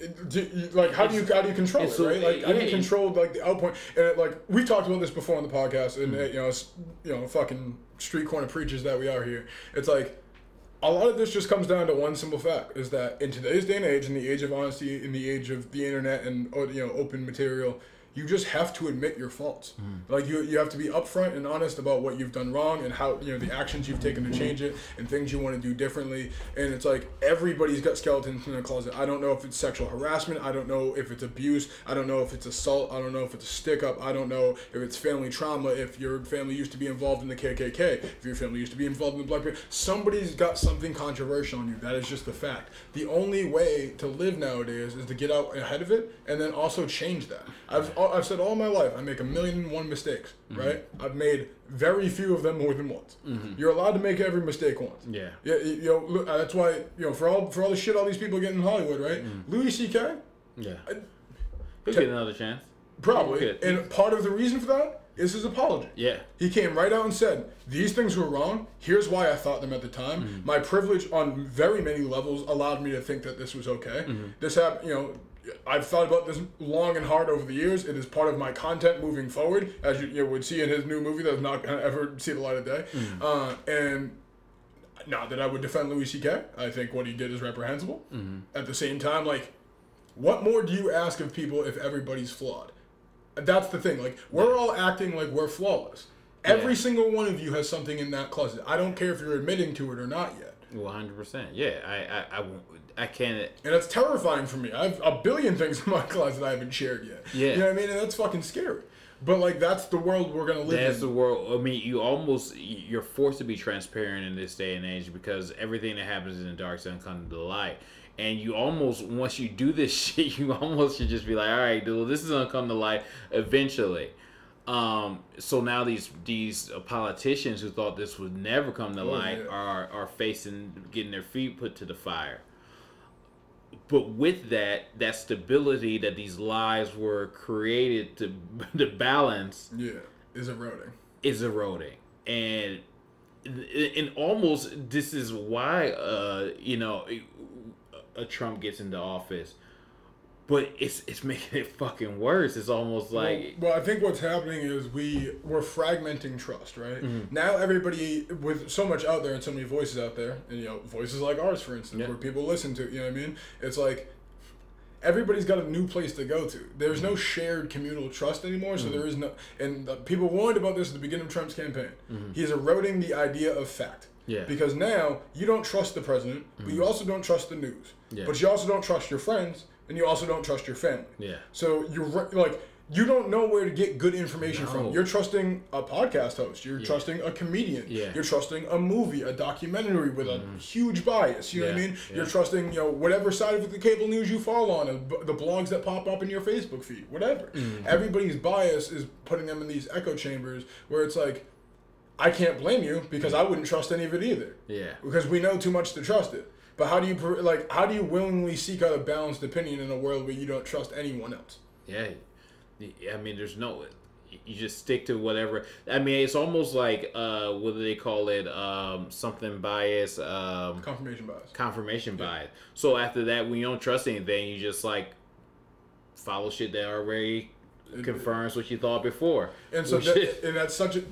it, it, like, how do you how do you control it, right? Like, how do you control, like, the outpoint? And, like, we talked about this before on the podcast, and, mm-hmm. you know, it's, you know, fucking street corner preachers that we are here. It's like, a lot of this just comes down to one simple fact, is that in today's day and age, in the age of honesty, in the age of the internet and, you know, open material, you just have to admit your faults. Mm. Like, you you have to be upfront and honest about what you've done wrong and how, you know, the actions you've taken to change it and things you want to do differently. And it's like, everybody's got skeletons in their closet. I don't know if it's sexual harassment. I don't know if it's abuse. I don't know if it's assault. I don't know if it's a stick-up. I don't know if it's family trauma. If your family used to be involved in the K K K. If your family used to be involved in the Black Bear. Somebody's got something controversial on you. That is just the fact. The only way to live nowadays is to get out ahead of it and then also change that. I've I've said all my life, I make a million and one mistakes, mm-hmm. right? I've made very few of them more than once. Mm-hmm. You're allowed to make every mistake once. Yeah. Yeah. You know, look, that's why, you know, for all for all the shit all these people get in Hollywood, right? Mm-hmm. Louis C K. Yeah. I, He'll t- get another chance. Probably. And part of the reason for that is his apology. Yeah. He came right out and said, these things were wrong. Here's why I thought them at the time. Mm-hmm. My privilege on very many levels allowed me to think that this was okay. Mm-hmm. This happened, you know, I've thought about this long and hard over the years. It is part of my content moving forward, as you, you would see in his new movie that's not going to ever see the light of day. Mm. Uh, and not that I would defend Louis C K. I think what he did is reprehensible. Mm. At the same time, like, what more do you ask of people if everybody's flawed? That's the thing. Like, we're all acting like we're flawless. Every yeah. single one of you has something in that closet. I don't care if you're admitting to it or not yet. Well, one hundred percent. Yeah, I, I, I won't. I can't. And that's terrifying for me. I have a billion things in my closet I haven't shared yet. Yeah. You know what I mean? And that's fucking scary. But, like, that's the world we're going to live that's in. That's the world. I mean, you almost, you're forced to be transparent in this day and age because everything that happens in the dark is going to come to the light. And you almost, once you do this shit, you almost should just be like, all right, dude, this is going to come to light eventually. Um, so now these these politicians who thought this would never come to light oh, are, are facing, getting their feet put to the fire. But with that, that stability that these lies were created to to balance, yeah, is eroding. Is eroding, and and almost this is why uh you know a Trump gets into office, but it's it's making it fucking worse. It's almost like well, well I think what's happening is we we're fragmenting trust, right? Mm-hmm. Now everybody with so much out there and so many voices out there, and you know voices like ours, for instance, yeah. where people listen to, you know what I mean? It's like everybody's got a new place to go to. There's mm-hmm. no shared communal trust anymore, so mm-hmm. there is no. And the people warned about this at the beginning of Trump's campaign. Mm-hmm. He's eroding the idea of fact. Yeah. Because now you don't trust the president, mm-hmm. but you also don't trust the news, yeah. but you also don't trust your friends. And you also don't trust your family. Yeah. So you're like, you don't know where to get good information no. from. You're trusting a podcast host. You're yeah. trusting a comedian. Yeah. You're trusting a movie, a documentary with mm. a huge bias. You yeah. know what I mean? Yeah. You're trusting, you know, whatever side of the cable news you fall on, the blogs that pop up in your Facebook feed, whatever. Mm-hmm. Everybody's bias is putting them in these echo chambers where it's like, I can't blame you because I wouldn't trust any of it either. Yeah. Because we know too much to trust it. But how do you like? How do you willingly seek out a balanced opinion in a world where you don't trust anyone else? Yeah, I mean, there's no. You just stick to whatever. I mean, it's almost like uh, what do they call it? Um, something bias. Um, confirmation bias. Confirmation yeah. bias. So after that, when you don't trust anything, you just like follow shit that already it, confirms what you thought before. And so, that, and that's such a.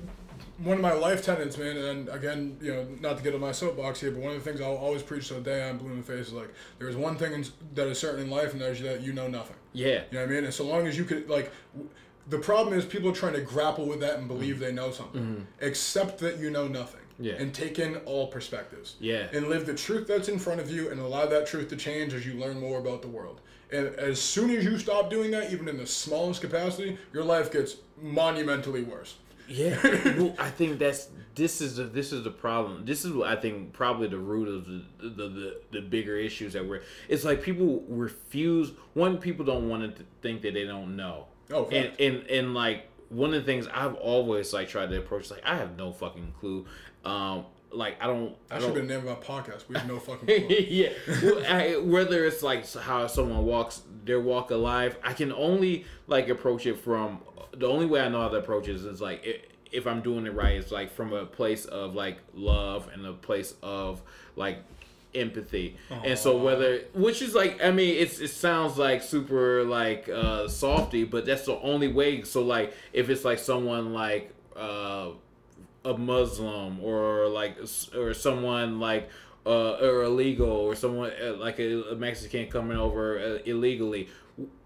One of my life tenets, man, and again, you know, not to get on my soapbox here, but one of the things I'll always preach to the day I'm blue in the face is like, there is one thing that is certain in life, and that is that you know nothing. Yeah. You know what I mean? And so long as you could, like, w- the problem is people are trying to grapple with that and believe mm-hmm. they know something, mm-hmm. except that you know nothing. Yeah. And take in all perspectives. Yeah. And live the truth that's in front of you and allow that truth to change as you learn more about the world. And as soon as you stop doing that, even in the smallest capacity, your life gets monumentally worse. Yeah, well, I think that's this is the, this is the problem. This is I think probably the root of the the, the, the bigger issues that we're. It's like people refuse. One, people don't want to think that they don't know. Oh, and, and and like one of the things I've always like tried to approach, like I have no fucking clue. Um, like I don't. That I should be the name of our podcast. We have no fucking clue. yeah, well, I, whether it's like how someone walks their walk of life, I can only like approach it from. The only way I know how to approach it is, is like, it, if I'm doing it right, it's like from a place of like love and a place of like empathy. Aww. And so whether, which is like, I mean, it's it sounds like super like uh, softy, but that's the only way. So like if it's like someone like uh, a Muslim or like or someone like. Uh, or illegal, or someone uh, like a, a Mexican coming over uh, illegally.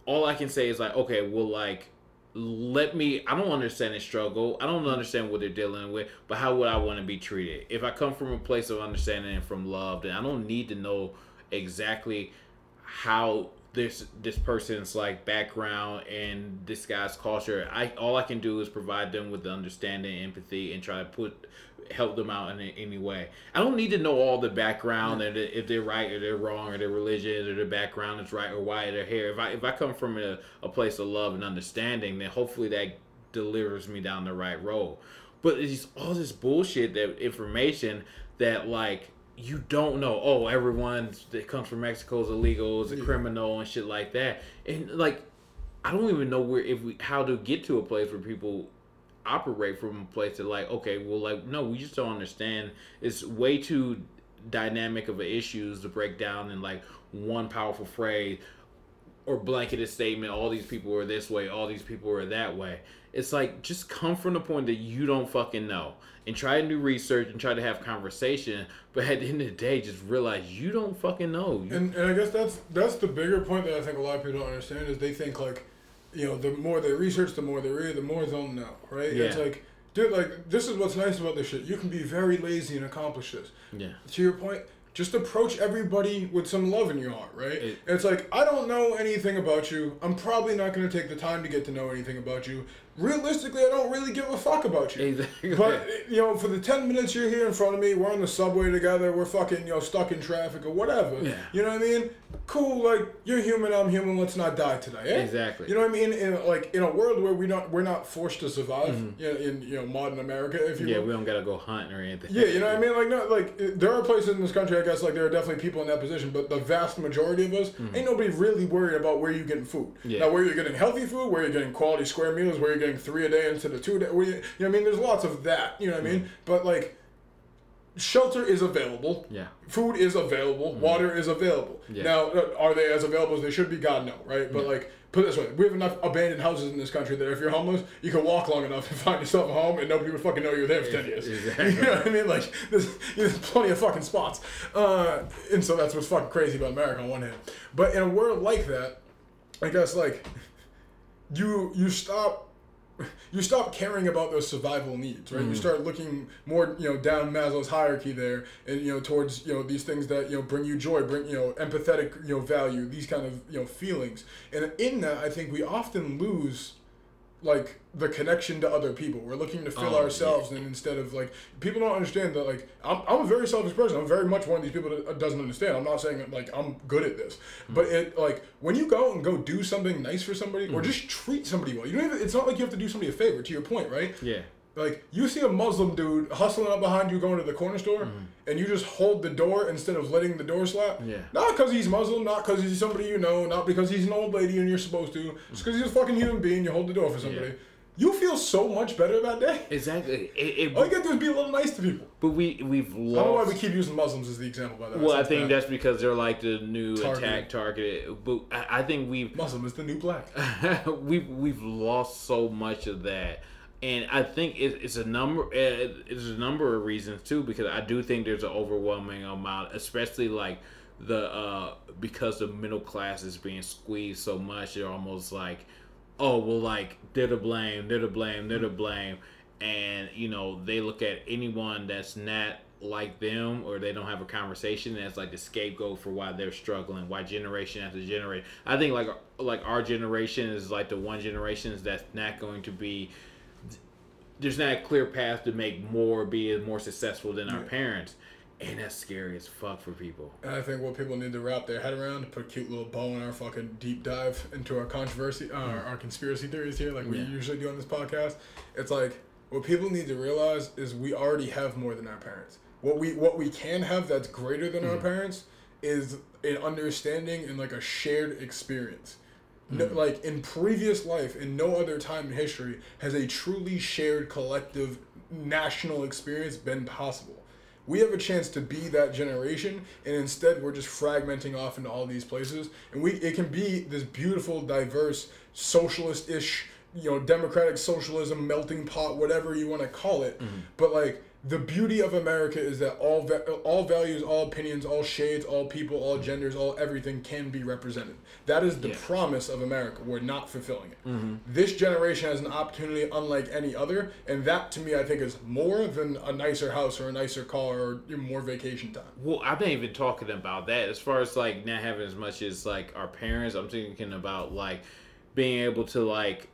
All I can say is like, okay, well, like, let me. I don't understand the struggle. I don't understand what they're dealing with. But how would I want to be treated? If I come from a place of understanding and from love, then I don't need to know exactly how this this person's like background and this guy's culture. I all I can do is provide them with the understanding, empathy, and try to put. help them out in any way. I don't need to know all the background and if they're right or they're wrong or their religion or their background is right or why they're here. If I if I come from a, a place of love and understanding, then hopefully that delivers me down the right road. But it's all this bullshit, that information that like you don't know. Oh, everyone that comes from Mexico is illegal, is a criminal and shit like that. And like I don't even know where if we how to get to a place where people operate from a place that like, okay, well, like, no, we just don't understand. It's way too dynamic of an issues to break down in like one powerful phrase or blanketed statement. All these people are this way, all these people are that way. It's like, just come from the point that you don't fucking know and try to do research and try to have conversation, but at the end of the day, just realize you don't fucking know. You- and, and I guess that's that's the bigger point that I think a lot of people don't understand is they think like, you know, the more they research, the more they read, the more they'll know, right? Yeah. It's like, dude, like, this is what's nice about this shit. You can be very lazy and accomplish this. Yeah. To your point, just approach everybody with some love in your heart, right? It, it's like, I don't know anything about you. I'm probably not going to take the time to get to know anything about you. Realistically, I don't really give a fuck about you. Exactly. But, you know, for the ten minutes you're here in front of me, we're on the subway together, we're fucking, you know, stuck in traffic or whatever. Yeah. You know what I mean? Cool, like, you're human, I'm human, let's not die today. Eh? Exactly. You know what I mean? In, like, in a world where we don't, we're not forced to survive, mm-hmm. in, in, you know, modern America, if you Yeah, will. We don't gotta go hunting or anything. Yeah, you know what I mean? Like, no, like, there are places in this country, I guess, like, there are definitely people in that position, but the vast majority of us, mm-hmm. ain't nobody really worried about where you're getting food. Yeah. Now, where you're getting healthy food, where you're getting quality square meals, where you're getting three a day instead of two a day. You know what I mean? There's lots of that. You know what I mean? Mm. But, like, shelter is available. Yeah. Food is available. Mm. Water is available. Yeah. Now, are they as available as they should be? God, no, right? But, yeah. like, put it this way. We have enough abandoned houses in this country that if you're homeless, you can walk long enough and find yourself a home and nobody would fucking know you were there for ten years. Exactly. You know what I mean? Like, there's, there's plenty of fucking spots. Uh, and so that's what's fucking crazy about America on one hand. But in a world like that, I guess, like, you you stop... You stop caring about those survival needs, right? Mm. You start looking more, you know, down Maslow's hierarchy there, and you know, towards you know these things that you know bring you joy, bring you know empathetic, you know, value, these kind of you know feelings. And in that, I think we often lose, like, the connection to other people. We're looking to fill oh, ourselves, yeah. and instead of like people don't understand that. Like, I'm, I'm a very selfish person. I'm very much one of these people that doesn't understand. I'm not saying that, like, I'm good at this, mm-hmm. but it like when you go and go do something nice for somebody, mm-hmm. or just treat somebody well. You don't even. It's not like you have to do somebody a favor. To your point, right? Yeah. Like, you see a Muslim dude hustling up behind you going to the corner store, mm. and you just hold the door instead of letting the door slap. Yeah. Not because he's Muslim, not because he's somebody you know, not because he's an old lady and you're supposed to. Just because he's a fucking human being, you hold the door for somebody. Yeah. You feel so much better that day. Exactly. It, it, All you got to do is be a little nice to people. But we, we've lost... I don't know why we keep using Muslims as the example by that. Well, I think bad. That's because they're like the new targeted. attack targeted. But I, I think we've... Muslim is the new black. we've, we've lost so much of that. And I think it, it's a number. It's a number of reasons too, because I do think there's an overwhelming amount, especially like the uh, because the middle class is being squeezed so much. They're almost like, oh well, like they're to blame, they're to blame, they're to blame, and you know they look at anyone that's not like them or they don't have a conversation as like the scapegoat for why they're struggling, why generation after generation. I think like like our generation is like the one generation that's not going to be. There's not a clear path to make more, be more successful than our yeah. parents. And that's scary as fuck for people. And I think what people need to wrap their head around, put a cute little bow in our fucking deep dive into our controversy, uh, our, our conspiracy theories here, like we yeah. usually do on this podcast. It's like, what people need to realize is we already have more than our parents. What we what we can have that's greater than mm-hmm. our parents is an understanding and like a shared experience. No, like, in previous life, in no other time in history, has a truly shared collective national experience been possible. We have a chance to be that generation, and instead we're just fragmenting off into all these places. And we it can be this beautiful, diverse, socialist-ish, you know, democratic socialism, melting pot, whatever you want to call it. Mm-hmm. But, like, the beauty of America is that all va- all values, all opinions, all shades, all people, all genders, all everything can be represented. That is the yeah. promise of America. We're not fulfilling it. Mm-hmm. This generation has an opportunity unlike any other, and that, to me, I think is more than a nicer house or a nicer car or more vacation time. Well, I've been even talking about that as far as, like, not having as much as, like, our parents. I'm thinking about, like, being able to, like,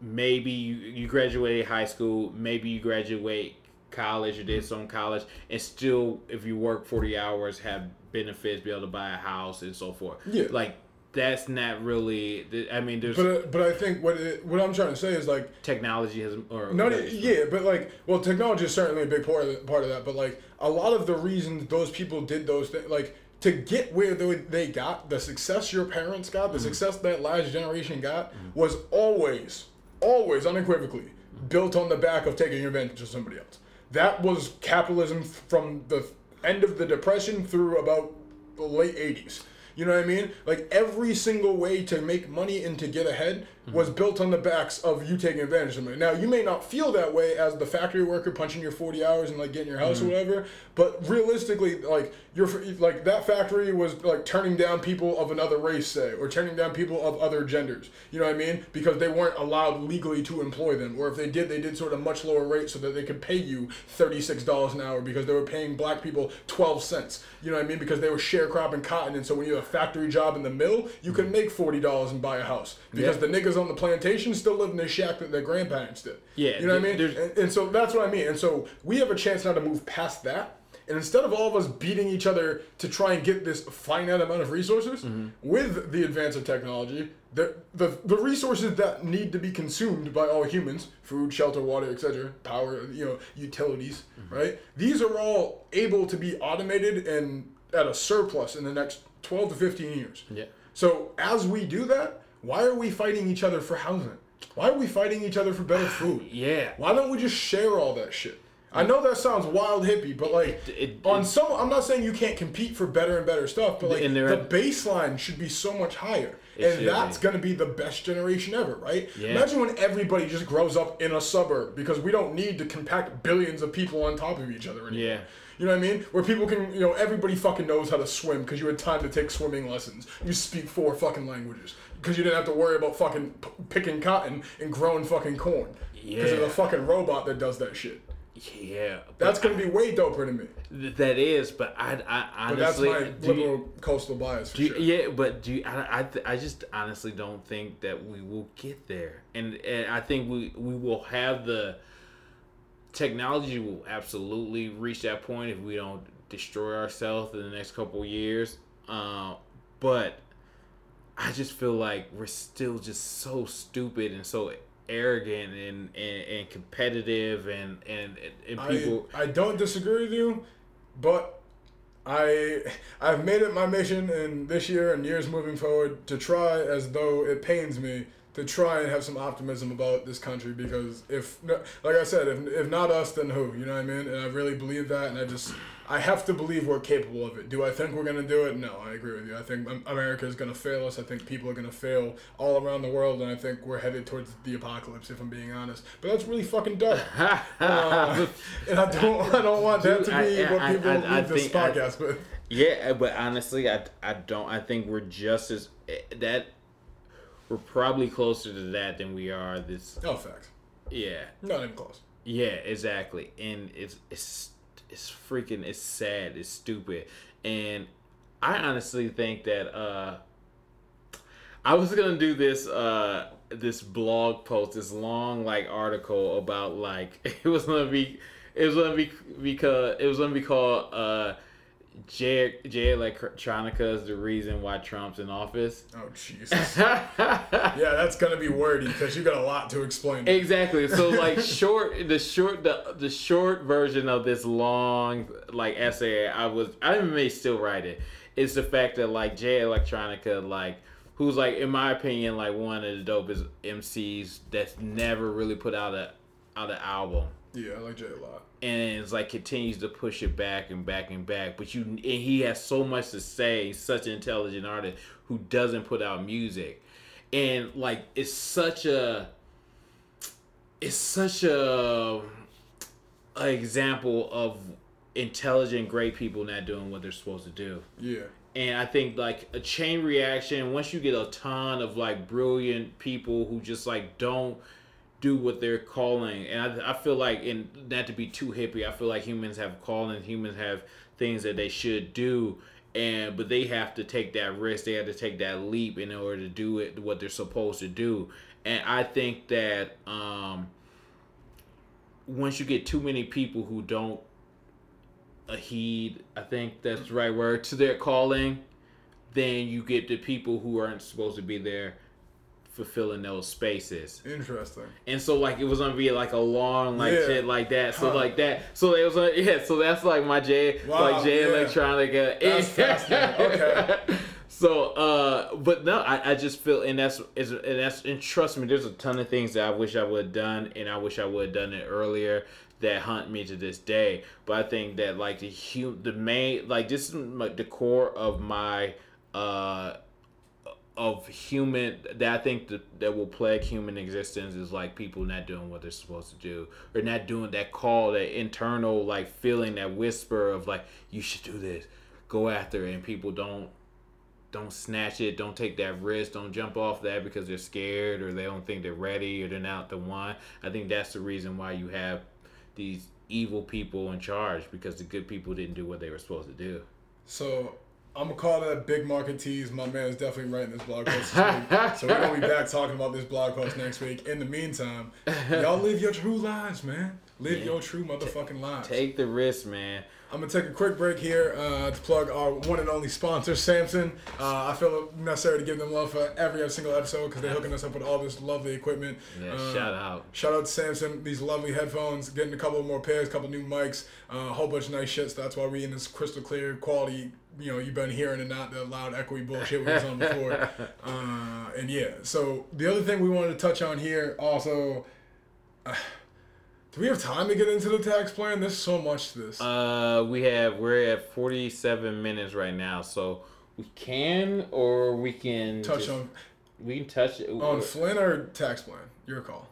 maybe you, you graduate high school, maybe you graduate college or did some college, and still, if you work forty hours, have benefits, be able to buy a house and so forth. Yeah, like, that's not really, I mean, there's but, uh, but I think what it, what I'm trying to say is, like, technology has or no, yeah but like well technology is certainly a big part of, the, part of that, but, like, a lot of the reasons those people did those things, like, to get where they, they got, the success your parents got, the mm-hmm. success that last generation got, mm-hmm. was always always unequivocally mm-hmm. built on the back of taking advantage of somebody else. That was capitalism from the end of the Depression through about the late eighties. You know what I mean? Like, every single way to make money and to get ahead mm-hmm. was built on the backs of you taking advantage of somebody. Now, you may not feel that way as the factory worker punching your forty hours and, like, getting your house mm-hmm. or whatever, but realistically, like, you're like that factory was, like, turning down people of another race, say, or turning down people of other genders. You know what I mean? Because they weren't allowed legally to employ them, or if they did, they did sort of much lower rate so that they could pay you thirty-six dollars an hour because they were paying black people twelve cents. You know what I mean? Because they were sharecropping cotton, and so when you have factory job in the mill, you can make forty dollars and buy a house because yeah. the niggas on the plantation still live in the shack that their grandparents did. Yeah, you know what I mean? And, and so that's what I mean. And so we have a chance now to move past that. And instead of all of us beating each other to try and get this finite amount of resources, mm-hmm. with the advance of technology, the, the the resources that need to be consumed by all humans, food, shelter, water, et cetera, power, you know, utilities, mm-hmm. right? These are all able to be automated and at a surplus in the next twelve to fifteen years. Yeah. So as we do that, why are we fighting each other for housing? Why are we fighting each other for better food? Yeah. Why don't we just share all that shit? I know that sounds wild hippie, but, like, it, it, on it, some, I'm not saying you can't compete for better and better stuff, but, like, the baseline should be so much higher. And that's going to be the best generation ever, right? Yeah. Imagine when everybody just grows up in a suburb because we don't need to compact billions of people on top of each other anymore. Yeah. You know what I mean? Where people can, you know, everybody fucking knows how to swim because you had time to take swimming lessons. You speak four fucking languages because you didn't have to worry about fucking p- picking cotton and growing fucking corn. Yeah. Because of the fucking robot that does that shit. Yeah. That's going to be way doper to me. That is, but I, I honestly... But that's my liberal you, coastal bias, for do you, sure. Yeah, but do you, I, I, I just honestly don't think that we will get there. And, and I think we, we will have the... Technology will absolutely reach that point if we don't destroy ourselves in the next couple of years. Uh, but I just feel like we're still just so stupid and so arrogant and, and, and competitive and, and, and people... I, I don't disagree with you, but... I, I've made it my mission in this year and years moving forward to try, as though it pains me, to try and have some optimism about this country, because if, like I said, if, if not us, then who? You know what I mean? And I really believe that, and I just, I have to believe we're capable of it. Do I think we're going to do it? No, I agree with you. I think America is going to fail us. I think people are going to fail all around the world, and I think we're headed towards the apocalypse, if I'm being honest. But that's really fucking dark. uh, and I don't I don't want Dude, that to be I, what I, people I, I, leave I this podcast with. Yeah, but honestly, I, I don't. I think we're just as... that. We're probably closer to that than we are this. Oh, facts. Yeah. Not even close. Yeah, exactly. And it's it's it's freaking it's sad. It's stupid. And I honestly think that uh, I was gonna do this uh, this blog post, this long like article about like it was gonna be it was gonna be because it was gonna be called. Uh, Jared, Jared Electronica is the reason why Trump's in office. Oh, Jesus. Yeah, that's going to be wordy because you got a lot to explain. Exactly. So, like, short, the short, the, the short version of this long, like, essay, I was, I may still write it. It's the fact that, like, Jared Electronica, like, who's like, in my opinion, like one of the dopest M Cs that's never really put out a out an album. Yeah, I like Jay a lot. And it's like continues to push it back and back and back. But you, and he has so much to say. Such an intelligent artist who doesn't put out music, and like it's such a, it's such a, a example of intelligent, great people not doing what they're supposed to do. Yeah. And I think, like, a chain reaction, once you get a ton of, like, brilliant people who just, like, don't do what they're calling. And I, I feel like, and not to be too hippie, I feel like humans have callings. Humans have things that they should do. and But they have to take that risk. They have to take that leap in order to do it what they're supposed to do. And I think that um, once you get too many people who don't heed, I think that's the right word, to their calling, then you get the people who aren't supposed to be there fulfilling those spaces. Interesting. And so, like, it was gonna be like a long, like, yeah. shit like that. So huh. like that. So it was like, yeah. So that's like my J, wow, like J yeah. electronic. Uh, that's fascinating. Okay. So, uh, but no, I, I just feel, and that's is and that's and trust me, there's a ton of things that I wish I would have done, and I wish I would have done it earlier, that haunt me to this day. But I think that, like, the hu- the main, like, this is like the core of my uh of human, that I think that, that will plague human existence, is like people not doing what they're supposed to do, or not doing that call, that internal, like, feeling, that whisper of, like, you should do this, go after it, and people don't don't snatch it, don't take that risk, don't jump off that because they're scared, or they don't think they're ready, or they're not the one. I think that's the reason why you have these evil people in charge, because the good people didn't do what they were supposed to do. So I'm gonna call that big market tease. My man is definitely writing this blog post this week. So we're gonna be back talking about this blog post next week. In the meantime, y'all live your true lives, man. Live yeah. your true motherfucking lives. Take the risk, man. I'm gonna take a quick break here uh, to plug our one and only sponsor, Samson. Uh, I feel necessary to give them love for every single episode, because they're hooking us up with all this lovely equipment. Yeah, uh, shout out. Shout out to Samson. These lovely headphones. Getting a couple more pairs, a couple new mics, a uh, whole bunch of nice shit. So that's why we in this crystal clear quality. You know, you've been hearing and not the loud echoey bullshit we was on before. Uh, and yeah, so the other thing we wanted to touch on here also. Uh, Do we have time to get into the tax plan? There's so much to this. Uh, we have we're at forty-seven minutes right now, so we can or we can touch just, on. We can touch on Flynn or tax plan. Your call.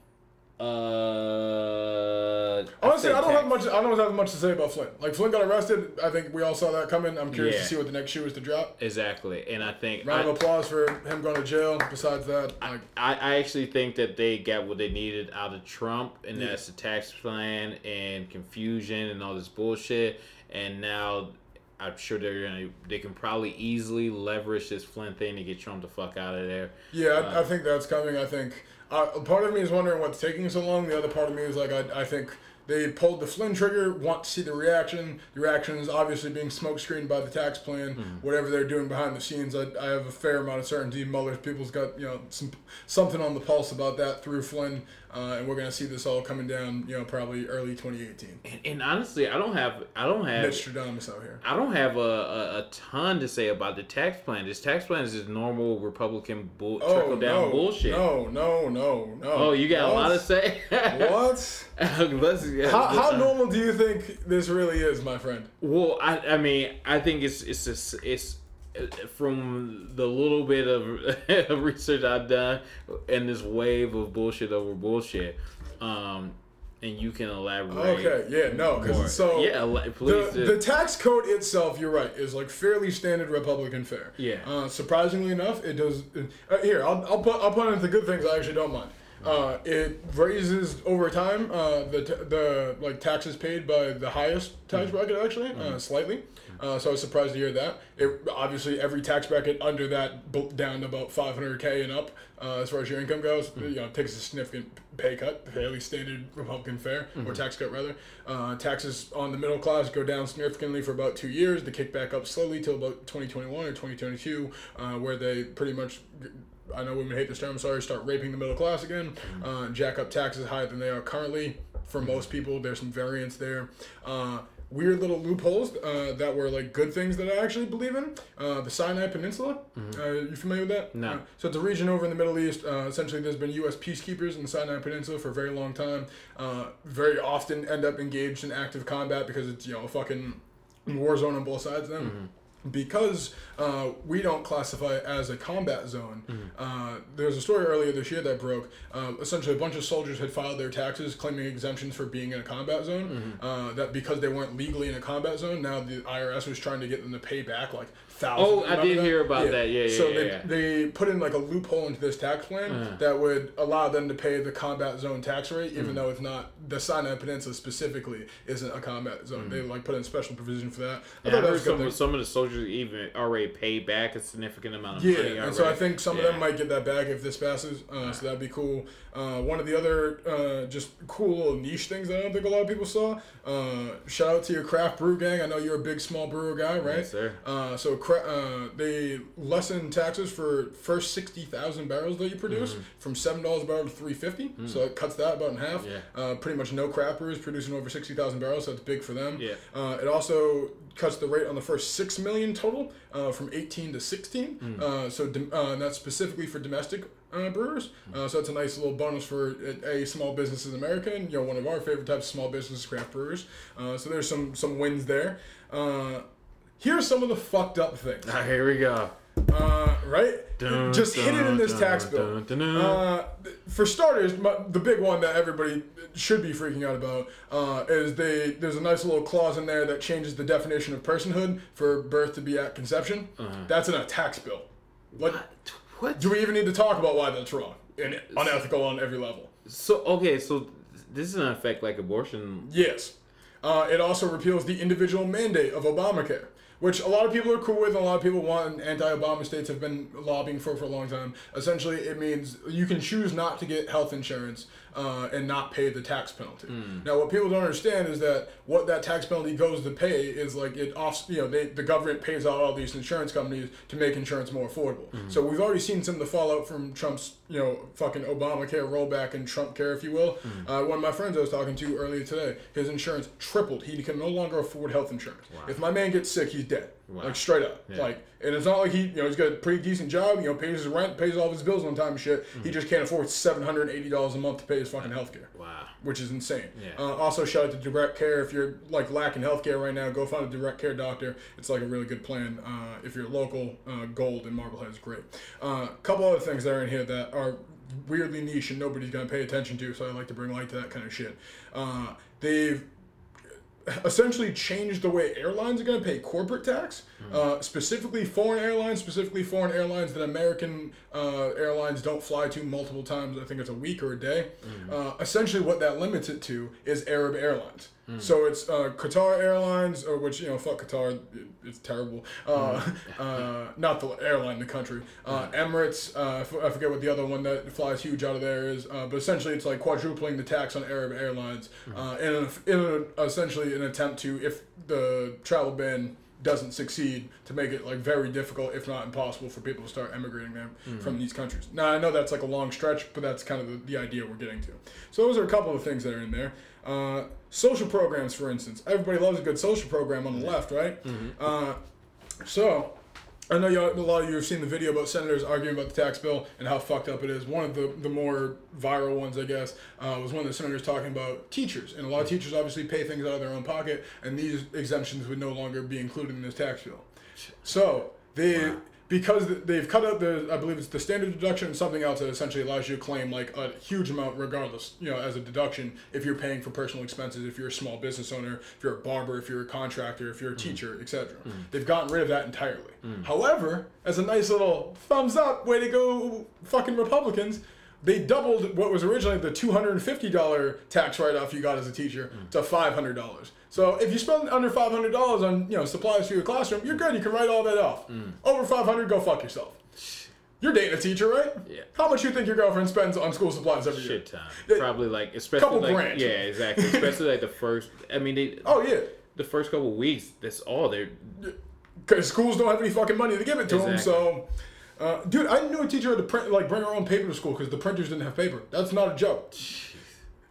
Uh, Honestly, I, I don't tax. have much. I don't have much to say about Flynn. Like, Flynn got arrested. I think we all saw that coming. I'm curious yeah. to see what the next shoe is to drop. Exactly, and I think round I, of applause for him going to jail. Besides that, I, like, I, I actually think that they got what they needed out of Trump, and yeah. that's the tax plan and confusion and all this bullshit. And now I'm sure they're gonna. They can probably easily leverage this Flynn thing to get Trump the fuck out of there. Yeah, uh, I, I think that's coming. I think. Uh, part of me is wondering what's taking so long. The other part of me is like, I, I think they pulled the Flynn trigger, want to see the reaction. The reaction is obviously being smokescreened by the tax plan. Mm. Whatever they're doing behind the scenes, I, I have a fair amount of certainty. Mueller's people's got, you know, some, something on the pulse about that through Flynn, uh, and we're gonna see this all coming down, you know, probably early twenty eighteen. And, and honestly, I don't have, I don't have Nostradamus out here. I don't have a, a, a ton to say about the tax plan. This tax plan is just normal Republican bull, oh, trickle down no, bullshit. No, no, no, no. Oh, you got what? a lot to say. What? Let's. Yeah, how how uh, normal do you think this really is, my friend? Well, I I mean, I think it's it's just, it's from the little bit of research I've done and this wave of bullshit over bullshit, um, and you can elaborate. Okay, yeah, no, because so yeah, please. The, the tax code itself, you're right, is like fairly standard Republican fare. Yeah. Uh, surprisingly enough, it does. Uh, here, I'll I'll put I'll put in the good things I actually don't mind. Uh, it raises over time uh, the t- the like taxes paid by the highest tax bracket actually uh, slightly. Uh, so I was surprised to hear that. It obviously every tax bracket under that b- down to about five hundred K and up uh, as far as your income goes, you know, takes a significant pay cut, fairly standard Republican fare or tax cut rather. Uh, taxes on the middle class go down significantly for about two years. They kick back up slowly till about twenty twenty-one or twenty twenty-two, uh, where they pretty much. G- I know women hate this term, sorry, start raping the middle class again, uh, jack up taxes higher than they are currently. For most people, there's some variance there. Uh, weird little loopholes uh, that were like good things that I actually believe in. Uh, the Sinai Peninsula. Mm-hmm. Uh, are you familiar with that? No. Uh, so it's a region over in the Middle East. Uh, essentially, there's been U S peacekeepers in the Sinai Peninsula for a very long time. Uh, very often end up engaged in active combat because it's, you know, a fucking war zone on both sides of them. Mm-hmm. Because uh, we don't classify it as a combat zone. Mm-hmm. Uh, there was a story earlier this year that broke. Uh, essentially, a bunch of soldiers had filed their taxes claiming exemptions for being in a combat zone. Mm-hmm. Uh, that because they weren't legally in a combat zone, now the I R S was trying to get them to pay back like thousands. Oh, I did that. hear about yeah. that. Yeah, yeah. So yeah, they yeah. they put in like a loophole into this tax plan uh-huh. that would allow them to pay the combat zone tax rate, even mm-hmm. though it's not the Sinai Peninsula specifically isn't a combat zone. Mm-hmm. They like put in special provision for that. I yeah, thought I that was some, some of the soldiers even already paid back a significant amount of yeah, money. Yeah, and so I think some yeah. of them might get that back if this passes, uh, yeah. so that'd be cool. Uh, one of the other uh, just cool little niche things that I don't think a lot of people saw, uh, shout out to your craft brew gang. I know you're a big small brewer guy, right? Yes, sir. Uh, so cra- uh, they lessened taxes for first sixty thousand barrels that you produce mm-hmm. from seven dollars a barrel to three fifty, mm-hmm. so it cuts that about in half. Yeah. Uh, pretty much no craft brewers producing over sixty thousand barrels, so that's big for them. Yeah. Uh, it also cuts the rate on the first six million total uh, from eighteen to sixteen. Mm. Uh, so de- uh, and that's specifically for domestic uh, brewers. Uh, so it's a nice little bonus for a, a small businesses in America, and you know one of our favorite types of small business craft brewers. Uh, so there's some some wins there. Uh, here's some of the fucked up things. Now, here we go. Uh, right? Dun, Just dun, hit it in this dun, tax bill. Dun, dun, dun, dun. Uh, for starters, my, the big one that everybody should be freaking out about uh, is they. There's a nice little clause in there that changes the definition of personhood for birth to be at conception. Uh-huh. That's in a tax bill. Like, what? What? Do we even need to talk about why that's wrong and unethical on every level? So okay, so this is an effect like abortion. Yes. Uh, it also repeals the individual mandate of Obamacare, which a lot of people are cool with and a lot of people want, and anti-Obama states have been lobbying for for a long time. Essentially, it means you can choose not to get health insurance uh, and not pay the tax penalty. Mm. Now, what people don't understand is that what that tax penalty goes to pay is like it off, you know, they, the government pays out all these insurance companies to make insurance more affordable. Mm-hmm. So we've already seen some of the fallout from Trump's, you know, fucking Obamacare rollback and Trump care, if you will. Mm-hmm. Uh, one of my friends I was talking to earlier today, his insurance tripled. He can no longer afford health insurance. Wow. If my man gets sick, he's dead. Wow. Like straight up. Yeah. Like, and it's not like he, you know, he's got a pretty decent job, you know, pays his rent, pays all of his bills on time and shit. Mm-hmm. He just can't afford seven hundred eighty dollars a month to pay his fucking healthcare. Wow. Which is insane. Yeah. Uh, also shout out to Direct Care. If you're like lacking healthcare right now, go find a Direct Care doctor. It's like a really good plan. Uh, if you're local, uh, Gold in Marblehead is great. A uh, couple other things that are in here that are weirdly niche and nobody's going to pay attention to, so I like to bring light to that kind of shit. Uh, they've essentially changed the way airlines are going to pay corporate tax, mm. uh, specifically foreign airlines, specifically foreign airlines that American uh, airlines don't fly to multiple times. I think it's a week or a day. Mm. Uh, essentially, what that limits it to is Arab Airlines. Mm. So it's uh, Qatar Airlines, or which, you know, fuck Qatar, it's terrible. Uh, mm. uh, not the airline, the country. Uh, Emirates, uh, I forget what the other one that flies huge out of there is, uh, but essentially it's like quadrupling the tax on Arab Airlines uh, in, an, in an, essentially an attempt to, if the travel ban doesn't succeed, to make it like very difficult, if not impossible, for people to start emigrating there mm. from these countries. Now, I know that's like a long stretch, but that's kind of the, the idea we're getting to. So those are a couple of things that are in there. Uh, social programs, for instance. Everybody loves a good social program on the left, right? Mm-hmm. Uh, so, I know y'all, a lot of you have seen the video about senators arguing about the tax bill and how fucked up it is. One of the, the more viral ones, I guess, uh, was one of the senators talking about teachers. And a lot of teachers obviously pay things out of their own pocket, and these exemptions would no longer be included in this tax bill. So, they... Wow. Because they've cut out the, I believe it's the standard deduction and something else that essentially allows you to claim like a huge amount regardless, you know, as a deduction if you're paying for personal expenses, if you're a small business owner, if you're a barber, if you're a contractor, if you're a mm. teacher, et cetera. Mm. They've gotten rid of that entirely. Mm. However, as a nice little thumbs up, way to go fucking Republicans, they doubled what was originally the two hundred fifty dollars tax write-off you got as a teacher mm. to five hundred dollars. So if you spend under five hundred dollars on, you know, supplies for your classroom, you're good. You can write all that off. Mm. Over five hundred dollars, go fuck yourself. You're dating a teacher, right? Yeah. How much you think your girlfriend spends on school supplies every year? Shit time. They, Probably like, especially couple like, grand. Yeah, exactly. Especially like the first, I mean, they, oh yeah, the first couple weeks, that's all they're. Because schools don't have any fucking money to give it to exactly. them, so. Uh, dude, I knew a teacher had to print, like bring her own paper to school because the printers didn't have paper. That's not a joke.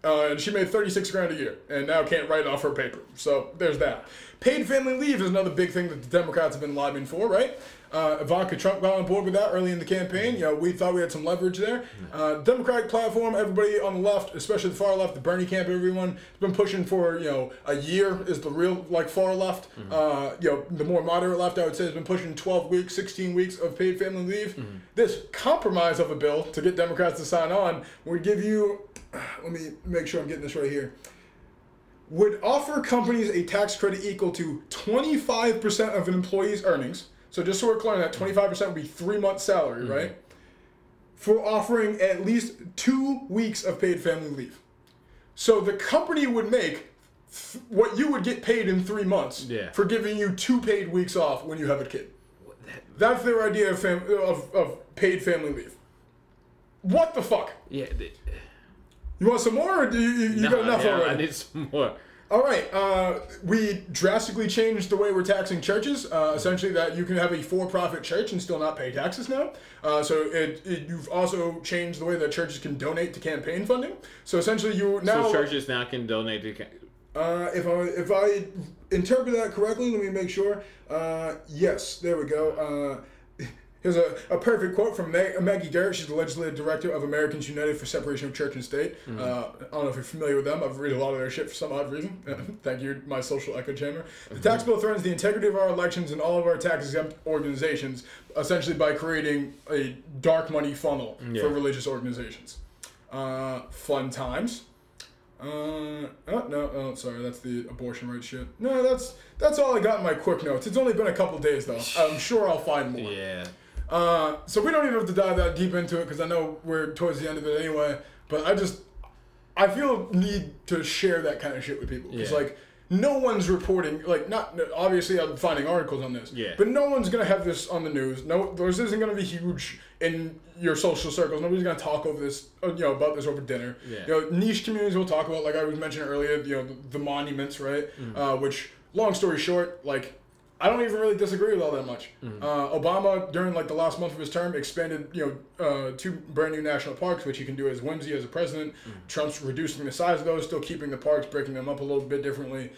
Uh, and she made thirty-six grand a year and now can't write off her paper. So there's that. Paid family leave is another big thing that the Democrats have been lobbying for, right? Uh, Ivanka Trump got on board with that early in the campaign. You know, we thought we had some leverage there. Uh, Democratic platform, everybody on the left, especially the far left, the Bernie camp, everyone has been pushing for, you know, a year is the real, like, far left. Mm-hmm. Uh, you know, the more moderate left, I would say, has been pushing twelve weeks, sixteen weeks of paid family leave. Mm-hmm. This compromise of a bill to get Democrats to sign on would give you, let me make sure I'm getting this right here, would offer companies a tax credit equal to twenty-five percent of an employee's earnings. So just so we're clear on that, twenty-five percent would be three months' salary, mm-hmm. right? For offering at least two weeks of paid family leave. So the company would make th- what you would get paid in three months yeah. for giving you two paid weeks off when you have a kid. That's their idea of fam- of, of paid family leave. What the fuck? Yeah. They- You want some more, or do you, you, you nah, got enough yeah, already? I need some more. All right. Uh, we drastically changed the way we're taxing churches. Uh, essentially, that you can have a for-profit church and still not pay taxes now. Uh, so it, it, you've also changed the way that churches can donate to campaign funding. So essentially, you now so churches now can donate to. Ca- uh, if I if I interpret that correctly, let me make sure. Uh, yes, there we go. Uh, Here's a, a perfect quote from Mag- Maggie Garrett. She's the legislative director of Americans United for Separation of Church and State. Mm-hmm. Uh, I don't know if you're familiar with them. I've read a lot of their shit for some odd reason. Thank you, my social echo chamber. Mm-hmm. The tax bill threatens the integrity of our elections and all of our tax-exempt organizations, essentially by creating a dark money funnel yeah. for religious organizations. Uh, fun times. Uh, oh, no, oh, sorry, that's the abortion rights shit. No, that's that's all I got in my quick notes. It's only been a couple days, though. I'm sure I'll find more. Yeah. Uh, so we don't even have to dive that deep into it because I know we're towards the end of it anyway, but I just, I feel need to share that kind of shit with people. Because, yeah. like, no one's reporting, like, not, obviously I'm finding articles on this, yeah. but no one's going to have this on the news. No, this isn't going to be huge in your social circles. Nobody's going to talk over this, you know, about this over dinner. Yeah. You know, niche communities will talk about, like I was mentioning earlier, you know, the, the monuments, right? Mm-hmm. Uh, which, long story short, like, I don't even really disagree with all that much. Mm-hmm. Uh, Obama, during like the last month of his term, expanded you know uh, two brand new national parks, which he can do as whimsy as a president. Mm-hmm. Trump's reducing the size of those, still keeping the parks, breaking them up a little bit differently.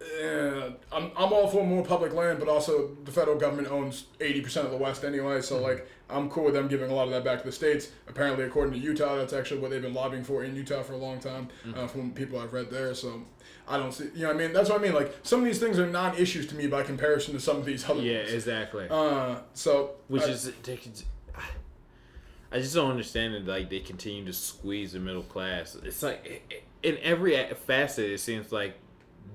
Uh, I'm I'm all for more public land, but also the federal government owns eighty percent of the West anyway, so mm-hmm. like I'm cool with them giving a lot of that back to the states. Apparently, according to Utah, that's actually what they've been lobbying for in Utah for a long time, mm-hmm. uh, from people I've read there. So. I don't see, you know what I mean? That's what I mean. Like, some of these things are non-issues to me by comparison to some of these other yeah, ones. Yeah, exactly. Uh, so... Which I, is... I just don't understand it. Like, they continue to squeeze the middle class. It's like, in every facet, it seems like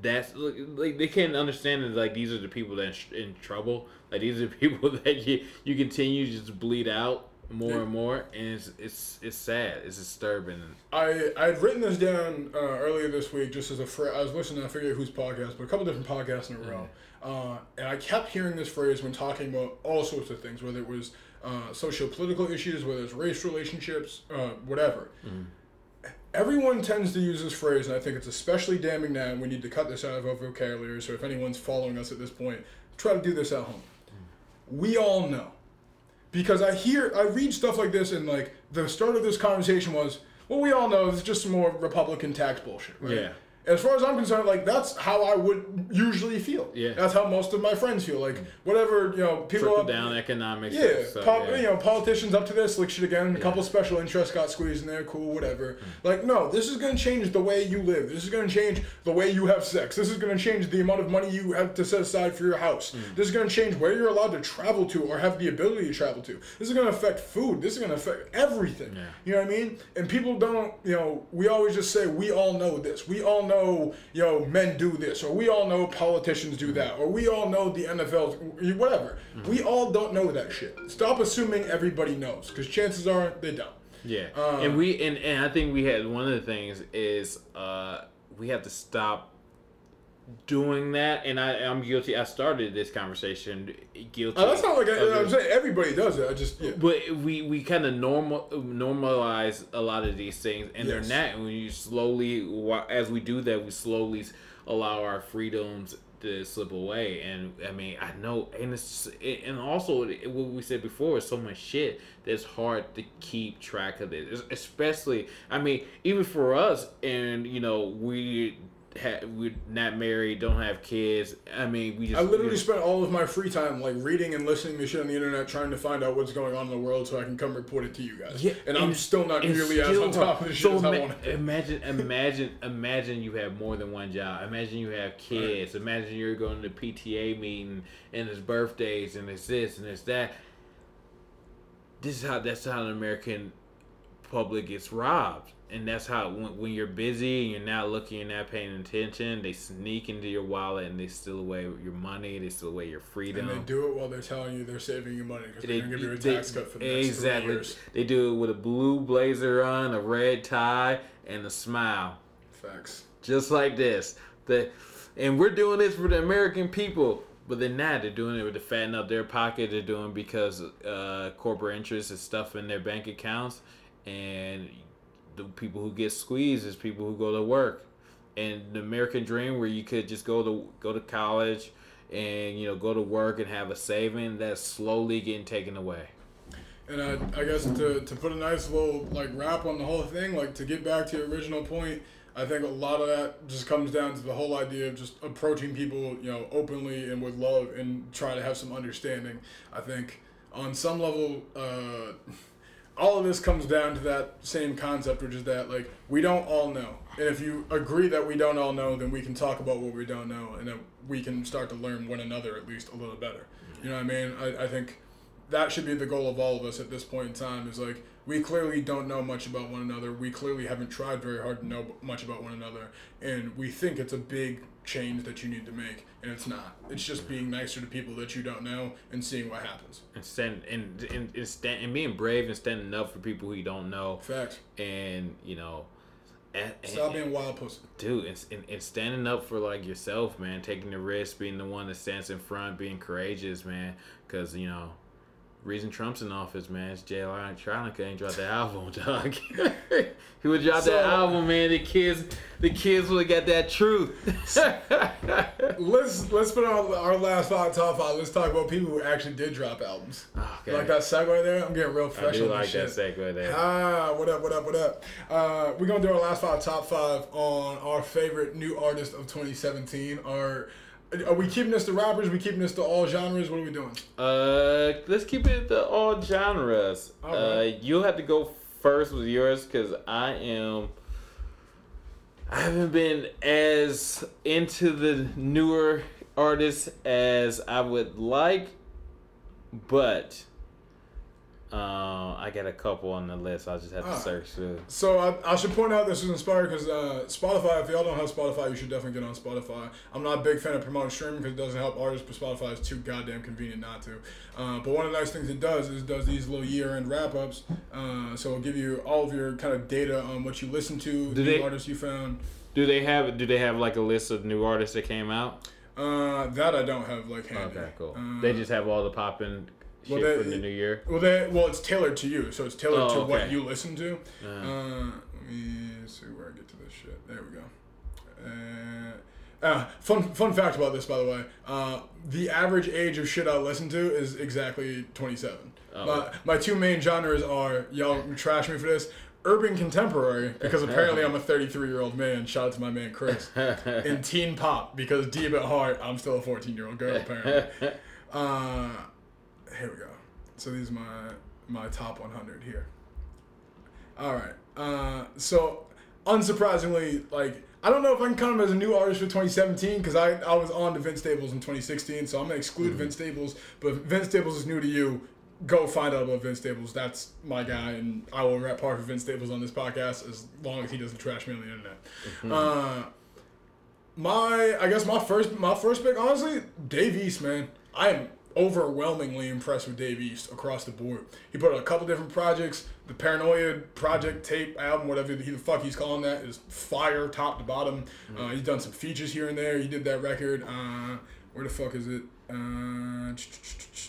that's... Like, they can't understand it. Like, these are the people that are in trouble. Like, these are the people that you, you continue to just bleed out. More yeah. and more, and it's it's it's sad. It's disturbing. I I had written this down uh, earlier this week, just as a phrase. I was listening to, I forget whose podcast, but a couple different podcasts in a row, mm-hmm. uh, and I kept hearing this phrase when talking about all sorts of things, whether it was uh, socio-political issues, whether it's race relationships, uh, whatever. Mm-hmm. Everyone tends to use this phrase, and I think it's especially damning now. And we need to cut this out of our vocabulary. So if anyone's following us at this point, try to do this at home. Mm-hmm. We all know. Because I hear, I read stuff like this, and like the start of this conversation was, well, we all know it's just some more Republican tax bullshit, right? Yeah. As far as I'm concerned, like that's how I would usually feel. Yeah. That's how most of my friends feel. Like whatever, you know, people trickle down economics. Yeah, stuff, po- yeah. You know, politicians up to this slick shit again. A yeah. couple special interests got squeezed in there. Cool, whatever. Mm-hmm. Like no, this is gonna change the way you live. This is gonna change the way you have sex. This is gonna change the amount of money you have to set aside for your house. Mm-hmm. This is gonna change where you're allowed to travel to or have the ability to travel to. This is gonna affect food. This is gonna affect everything. Yeah. You know what I mean? And people don't. You know, we always just say we all know this. We all know, you know, men do this, or we all know politicians do that, or we all know the N F L, whatever. Mm-hmm. We all don't know that shit. Stop assuming everybody knows, because chances are they don't. Yeah, uh, and we and, and I think we had one of the things is uh, we have to stop doing that, and I I'm guilty. I started this conversation guilty. Oh, that's not like I, I'm saying everybody does it. I just yeah. But we, we kind of normal normalize a lot of these things, and yes. they're not. And when you slowly, as we do that, we slowly allow our freedoms to slip away. And I mean, I know, and it's it, and also it, what we said before is so much shit that's hard to keep track of this. Especially, I mean, even for us, and you know, we ha- we're not married, don't have kids. I mean, we just I literally just, spent all of my free time like reading and listening to shit on the internet, trying to find out what's going on in the world so I can come report it to you guys. Yeah, and, and I'm still not nearly as on top of the shit so as I ma- want to. Imagine, imagine, imagine you have more than one job. Imagine you have kids. Right. Imagine you're going to the P T A meeting and it's birthdays and it's this and it's that. This is how that's how an American public gets robbed. And that's how when, when you're busy and you're not looking, you're not paying attention, they sneak into your wallet and they steal away your money, they steal away your freedom. And they do it while they're telling you they're saving you money because they're going to give you a tax they, cut for the next exactly. three years. They do it with a blue blazer on, a red tie, and a smile. Facts. Just like this. The, and we're doing this for the American people. But they're not. They're doing it to fatten up their pocket. They're doing it because uh, corporate interest is stuff in their bank accounts. And the people who get squeezed is people who go to work, and the American dream where you could just go to go to college and you know go to work and have a saving, that's slowly getting taken away. And I, I guess to, to put a nice little like wrap on the whole thing, like to get back to your original point, I think a lot of that just comes down to the whole idea of just approaching people, you know, openly and with love and try to have some understanding. I think on some level, uh, all of this comes down to that same concept, which is that, like, we don't all know. And if you agree that we don't all know, then we can talk about what we don't know, and then we can start to learn one another at least a little better. You know what I mean? I, I think that should be the goal of all of us at this point in time is, like, we clearly don't know much about one another. We clearly haven't tried very hard to know much about one another. And we think it's a big change that you need to make, and it's not. It's just being nicer to people that you don't know and seeing what happens. And stand, and and and, stand, and being brave and standing up for people who you don't know. Facts. And you know, and, stop and, being wild pussy, dude. And, and and standing up for like yourself, man. Taking the risk, being the one that stands in front, being courageous, man. Because you know, reason Trump's in office, man, is Jay Electronica ain't dropped the album, dog. He would drop so, that album, man. The kids, the kids would have got that truth. let's let's put on our last thought, top five. Let's talk about people who actually did drop albums. Okay. You like that segue there? I'm getting real fresh I do on like this that shit. Segue there. Ah, what up? What up? What up? Uh, we're gonna do our last five, top five on our favorite new artist of twenty seventeen. Our Are we keeping this to rappers? Are we keeping this to all genres? What are we doing? Uh, let's keep it to all genres. All right. Uh, you'll have to go first with yours because I am. I haven't been as into the newer artists as I would like, but uh, I got a couple on the list. I'll just have to uh, search through. So I, I should point out this is inspired because uh, Spotify, if y'all don't have Spotify, you should definitely get on Spotify. I'm not a big fan of promoting streaming because it doesn't help artists, but Spotify is too goddamn convenient not to. Uh, but one of the nice things it does is it does these little year-end wrap-ups. Uh, so it'll give you all of your kind of data on what you listen to, do new they, artists you found. Do they have Do they have like a list of new artists that came out? Uh, that I don't have like handy. Okay, cool. Uh, they just have all the poppin'. Well, that, for the new year. Well, that, well, it's tailored to you, so it's tailored oh, to okay. what you listen to. Uh-huh. Uh, let me see where I get to this shit. There we go. Uh, uh, fun fun fact about this, by the way. Uh, the average age of shit I listen to is exactly twenty-seven. Oh. My, my two main genres are, y'all trash me for this, urban contemporary, because apparently I'm a thirty-three-year-old man, shout out to my man Chris, and teen pop, because deep at heart, I'm still a fourteen-year-old girl, apparently. Uh... Here we go. So these are my, my top one hundred here. All right. Uh, so unsurprisingly, like, I don't know if I can count him as a new artist for twenty seventeen because I, I was on to Vince Staples in twenty sixteen, so I'm going to exclude mm-hmm. Vince Staples. But if Vince Staples is new to you, go find out about Vince Staples. That's my guy, and I will rap hard for Vince Staples on this podcast as long as he doesn't trash me on the internet. Mm-hmm. Uh, my I guess my first, my first pick, honestly, Dave East, man. I am overwhelmingly impressed with Dave East across the board. He put out a couple different projects. The Paranoia project, tape, album, whatever the fuck he's calling that, is fire top to bottom. Mm-hmm. Uh, he's done some features here and there. He did that record. Uh, where the fuck is it? Uh,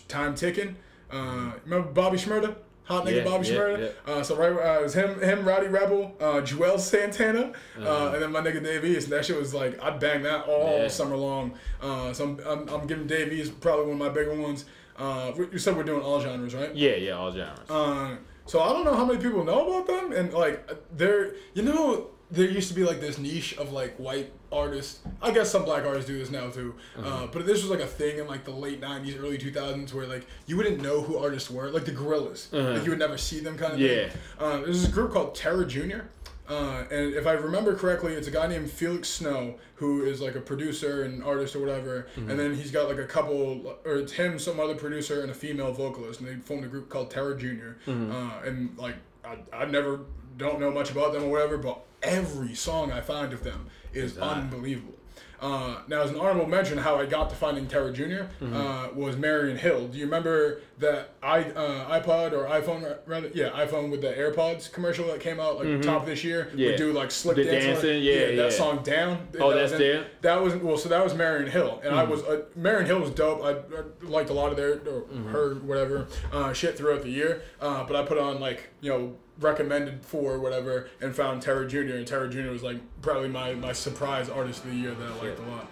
Time Ticking. Uh, remember Bobby Shmurda? Hot Nigga yeah, Bobby yeah, Shmurda. Yeah. Uh, so right, uh, it was him, him, Rowdy Rebel, uh, Joel Santana, uh-huh. uh, and then my nigga Dave East. And that shit was like I banged that all yeah. summer long. Uh, so I'm, I'm, I'm giving Dave East probably one of my bigger ones. Uh, you said we're doing all genres, right? Yeah, yeah, all genres. Uh, so I don't know how many people know about them, and like they're, you know. There used to be like this niche of like white artists. I guess some black artists do this now too. Uh, but this was like a thing in like the late nineties, early two thousands where like you wouldn't know who artists were. Like the Gorillaz. Uh-huh. Like you would never see them kind of yeah. thing. Uh, there's this group called Terror Junior Uh, and if I remember correctly, it's a guy named Felix Snow who is like a producer and artist or whatever. Mm-hmm. And then he's got like a couple, or it's him, some other producer, and a female vocalist. And they formed a group called Terror Junior Mm-hmm. Uh, and like I, I never don't know much about them or whatever, but every song I find of them is exactly. unbelievable. Uh, now, as an honorable mention, how I got to finding Terror Junior Mm-hmm. uh, was Marian Hill. Do you remember that I, uh, iPod or iPhone, rather? Yeah, iPhone with the AirPods commercial that came out like mm-hmm. top of this year. Yeah. We do like Slick the Dancing. dancing. Yeah, yeah, yeah, that song Down. Oh, that that's there. That was well. So that was Marian Hill, and mm-hmm. I was uh, Marian Hill was dope. I, I liked a lot of their or mm-hmm. her whatever uh, shit throughout the year. Uh, but I put on like you know. recommended for whatever and found Terror Junior and Terror Junior was like probably my, my surprise artist of the year that I liked a lot.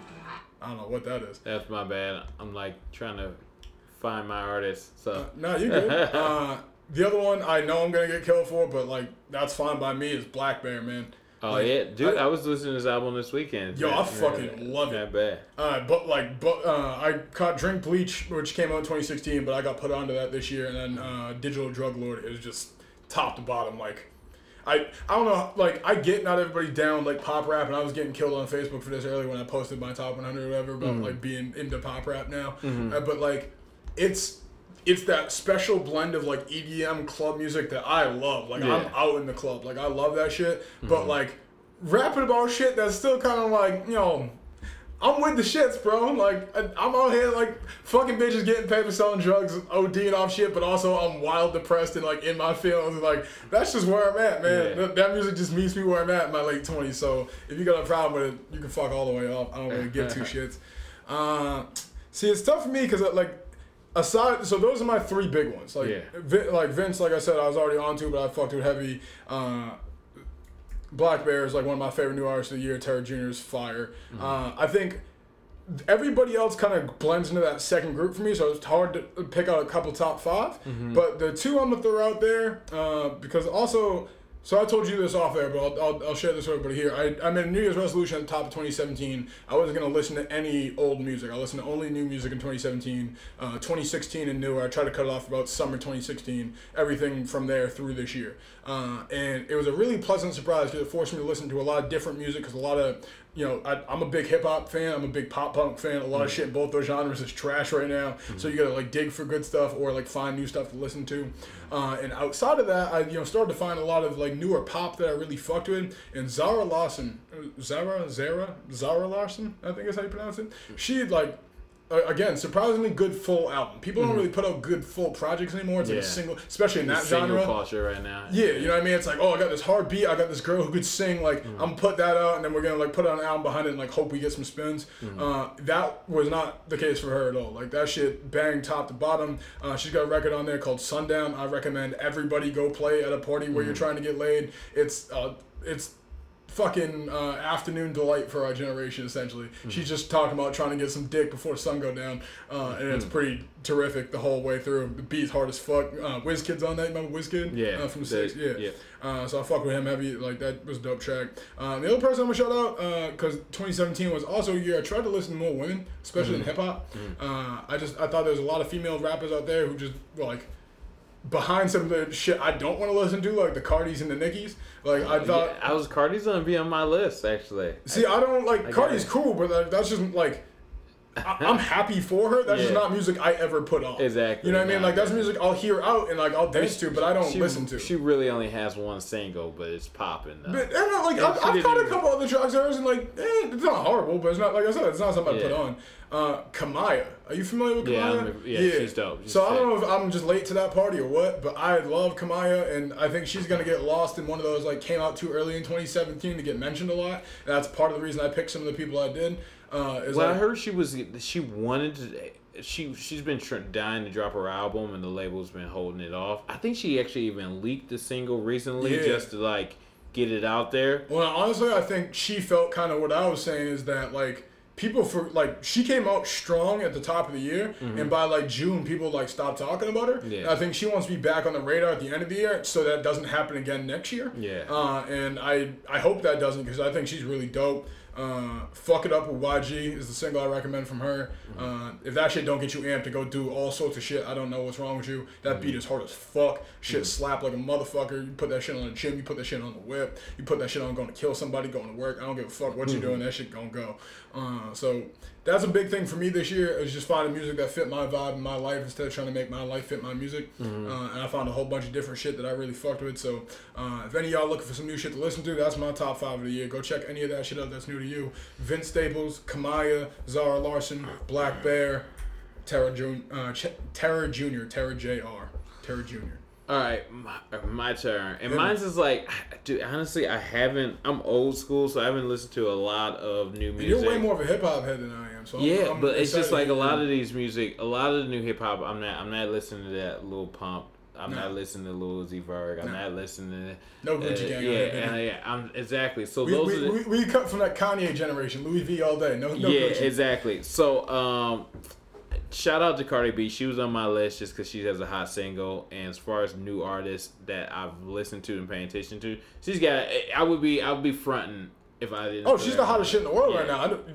I don't know what that is. That's my bad. I'm like trying to find my artist. So uh, no, you good. uh, the other one I know I'm gonna get killed for, but like that's fine by me is Black Bear, man. Oh like, yeah, dude! I, I was listening to his album this weekend. Yo, man. I fucking love it. Not bad. Uh, but like, but uh, I caught Drink Bleach, which came out in twenty sixteen, but I got put onto that this year, and then uh, Digital Drug Lord is just. Top to bottom, like, I I don't know, like, I get not everybody down, like, pop rap, and I was getting killed on Facebook for this earlier when I posted my top one hundred or whatever about, mm-hmm. like, being into pop rap now, mm-hmm. uh, but, like, it's it's that special blend of, like, E D M club music that I love, like, yeah. I'm out in the club, like, I love that shit, mm-hmm. but, like, rapping about shit that's still kind of, like, you know... I'm with the shits, bro. Like, I, I'm out here, like, fucking bitches getting paid for selling drugs, ODing off shit, but also I'm wild depressed and, like, in my feelings. And, like, that's just where I'm at, man. Yeah. That, that music just meets me where I'm at in my late twenties. So, if you got a problem with it, you can fuck all the way off. I don't really give two shits. Uh, see, it's tough for me because, like, aside, so those are my three big ones. Like, yeah. Vin, like Vince, like I said, I was already on to, but I fucked with heavy. Uh, Black Bear is like one of my favorite new artists of the year. Terror Junior is fire. Mm-hmm. Uh, I think everybody else kind of blends into that second group for me, so it's hard to pick out a couple top five. Mm-hmm. But the two I'm going to throw out there, uh, because also, so I told you this off air, but I'll, I'll, I'll share this with everybody here. I, I made a New Year's resolution at the top of twenty seventeen. I wasn't going to listen to any old music. I listened to only new music in twenty seventeen. Uh, twenty sixteen and newer, I tried to cut it off about summer twenty sixteen, everything from there through this year. Uh, and it was a really pleasant surprise because it forced me to listen to a lot of different music because a lot of, you know, I, I'm a big hip-hop fan. I'm a big pop-punk fan. A lot mm-hmm. of shit in both those genres is trash right now. Mm-hmm. So you got to, like, dig for good stuff or, like, find new stuff to listen to. Uh, and outside of that, I, you know, started to find a lot of, like, newer pop that I really fucked with. And Zara Larsson, Zara, Zara, Zara Larsson, I think is how you pronounce it. She, like, uh, again, surprisingly good full album. People mm-hmm. don't really put out good full projects anymore. It's yeah. like a single, especially in that single genre. Single culture right now. Yeah, yeah, you know what I mean? It's like, oh, I got this hard beat. I got this girl who could sing. Like, mm-hmm. I'm put that out, and then we're going to, like, put out an album behind it and, like, hope we get some spins. Mm-hmm. Uh, that was not the case for her at all. Like, that shit banged top to bottom. Uh, she's got a record on there called Sundown. I recommend everybody go play at a party where mm-hmm. you're trying to get laid. It's, uh, it's... fucking uh, afternoon delight for our generation, essentially. Mm-hmm. She's just talking about trying to get some dick before sun go down, uh, and it's mm-hmm. pretty terrific the whole way through. The beat's hard as fuck. Uh, WizKid's on that, remember WizKid? Yeah. Uh, from Six, yeah. yeah. Uh, so I fuck with him heavy, like that was a dope track. Uh, the other person I'm gonna shout out, uh, cause twenty seventeen was also a year I tried to listen to more women, especially mm-hmm. in hip hop. Mm-hmm. Uh, I just, I thought there was a lot of female rappers out there who just, like, behind some of the shit I don't want to listen to, like the Cardis and the Nickies. Like, I thought... Yeah, I was... Cardi's going to be on my list, actually. See, I, I don't, like... I Cardi's cool, but that, that's just, like... I, I'm happy for her. That's yeah. just not music I ever put on. Exactly. You know what I mean? Like, that's music I'll hear out and, like, I'll dance to, but I don't she, listen to. She really only has one single, but it's popping, though. But, and, like, and I've, I've caught a couple other tracks of hers, and, like, eh, it's not horrible, but it's not, like I said, it's not something yeah. I put on. Uh, Kamaya. Are you familiar with Kamaya? Yeah, yeah, yeah. She's dope. She's so sick. I don't know if I'm just late to that party or what, but I love Kamaya, and I think she's going to get lost in one of those, like, came out too early in twenty seventeen to get mentioned a lot. And that's part of the reason I picked some of the people I did. Uh, well, like, I heard she was she wanted to she she's been tr- dying to drop her album, and the label's been holding it off. I think she actually even leaked the single recently yeah. just to like get it out there. Well, honestly, I think she felt kind of what I was saying is that like people for like she came out strong at the top of the year, mm-hmm. and by like June, people like stopped talking about her. Yeah. I think she wants to be back on the radar at the end of the year, so that doesn't happen again next year. Yeah, uh, and I I hope that doesn't because I think she's really dope. Uh, Fuck It Up with Y G is the single I recommend from her. Uh, if that shit don't get you amped to go do all sorts of shit, I don't know what's wrong with you. That mm-hmm. beat is hard as fuck. Shit mm-hmm. slap like a motherfucker. You put that shit on the gym. You put that shit on the whip. You put that shit on going to kill somebody, going to work. I don't give a fuck what mm-hmm. you're doing. That shit gonna go. Uh, so that's a big thing for me this year is just finding music that fit my vibe and my life instead of trying to make my life fit my music. Mm-hmm. Uh, and I found a whole bunch of different shit that I really fucked with. So uh, if any of y'all looking for some new shit to listen to, that's my top five of the year. Go check any of that shit out that's new to you. Vince Staples, Kamaya, Zara Larsson, Black Bear, Terror Junior, uh, Ch- Terror Junior, Terror Junior, Terror Junior. All right, my, my turn. And yeah. mine's is like, dude, honestly, I haven't, I'm old school, so I haven't listened to a lot of new music. You're way more of a hip hop head than I am. So yeah, I'm, I'm but it's just like a lot of these music, a lot of the new hip hop, I'm not, I'm not listening to that Lil Pump. I'm nah. not listening to Lil Z Verg. I'm nah. not listening to... No Gucci uh, Gang. Yeah, yeah, yeah. I'm, exactly. So we, those we, are the, we, we cut from that Kanye generation. Louis V all day. No, no yeah, Gucci. Yeah, exactly. So, um, shout out to Cardi B. She was on my list just because she has a hot single. And as far as new artists that I've listened to and paying attention to, she's got... I would be I would be fronting if I didn't... Oh, she's the hottest shit in the world yeah. right now. I don't,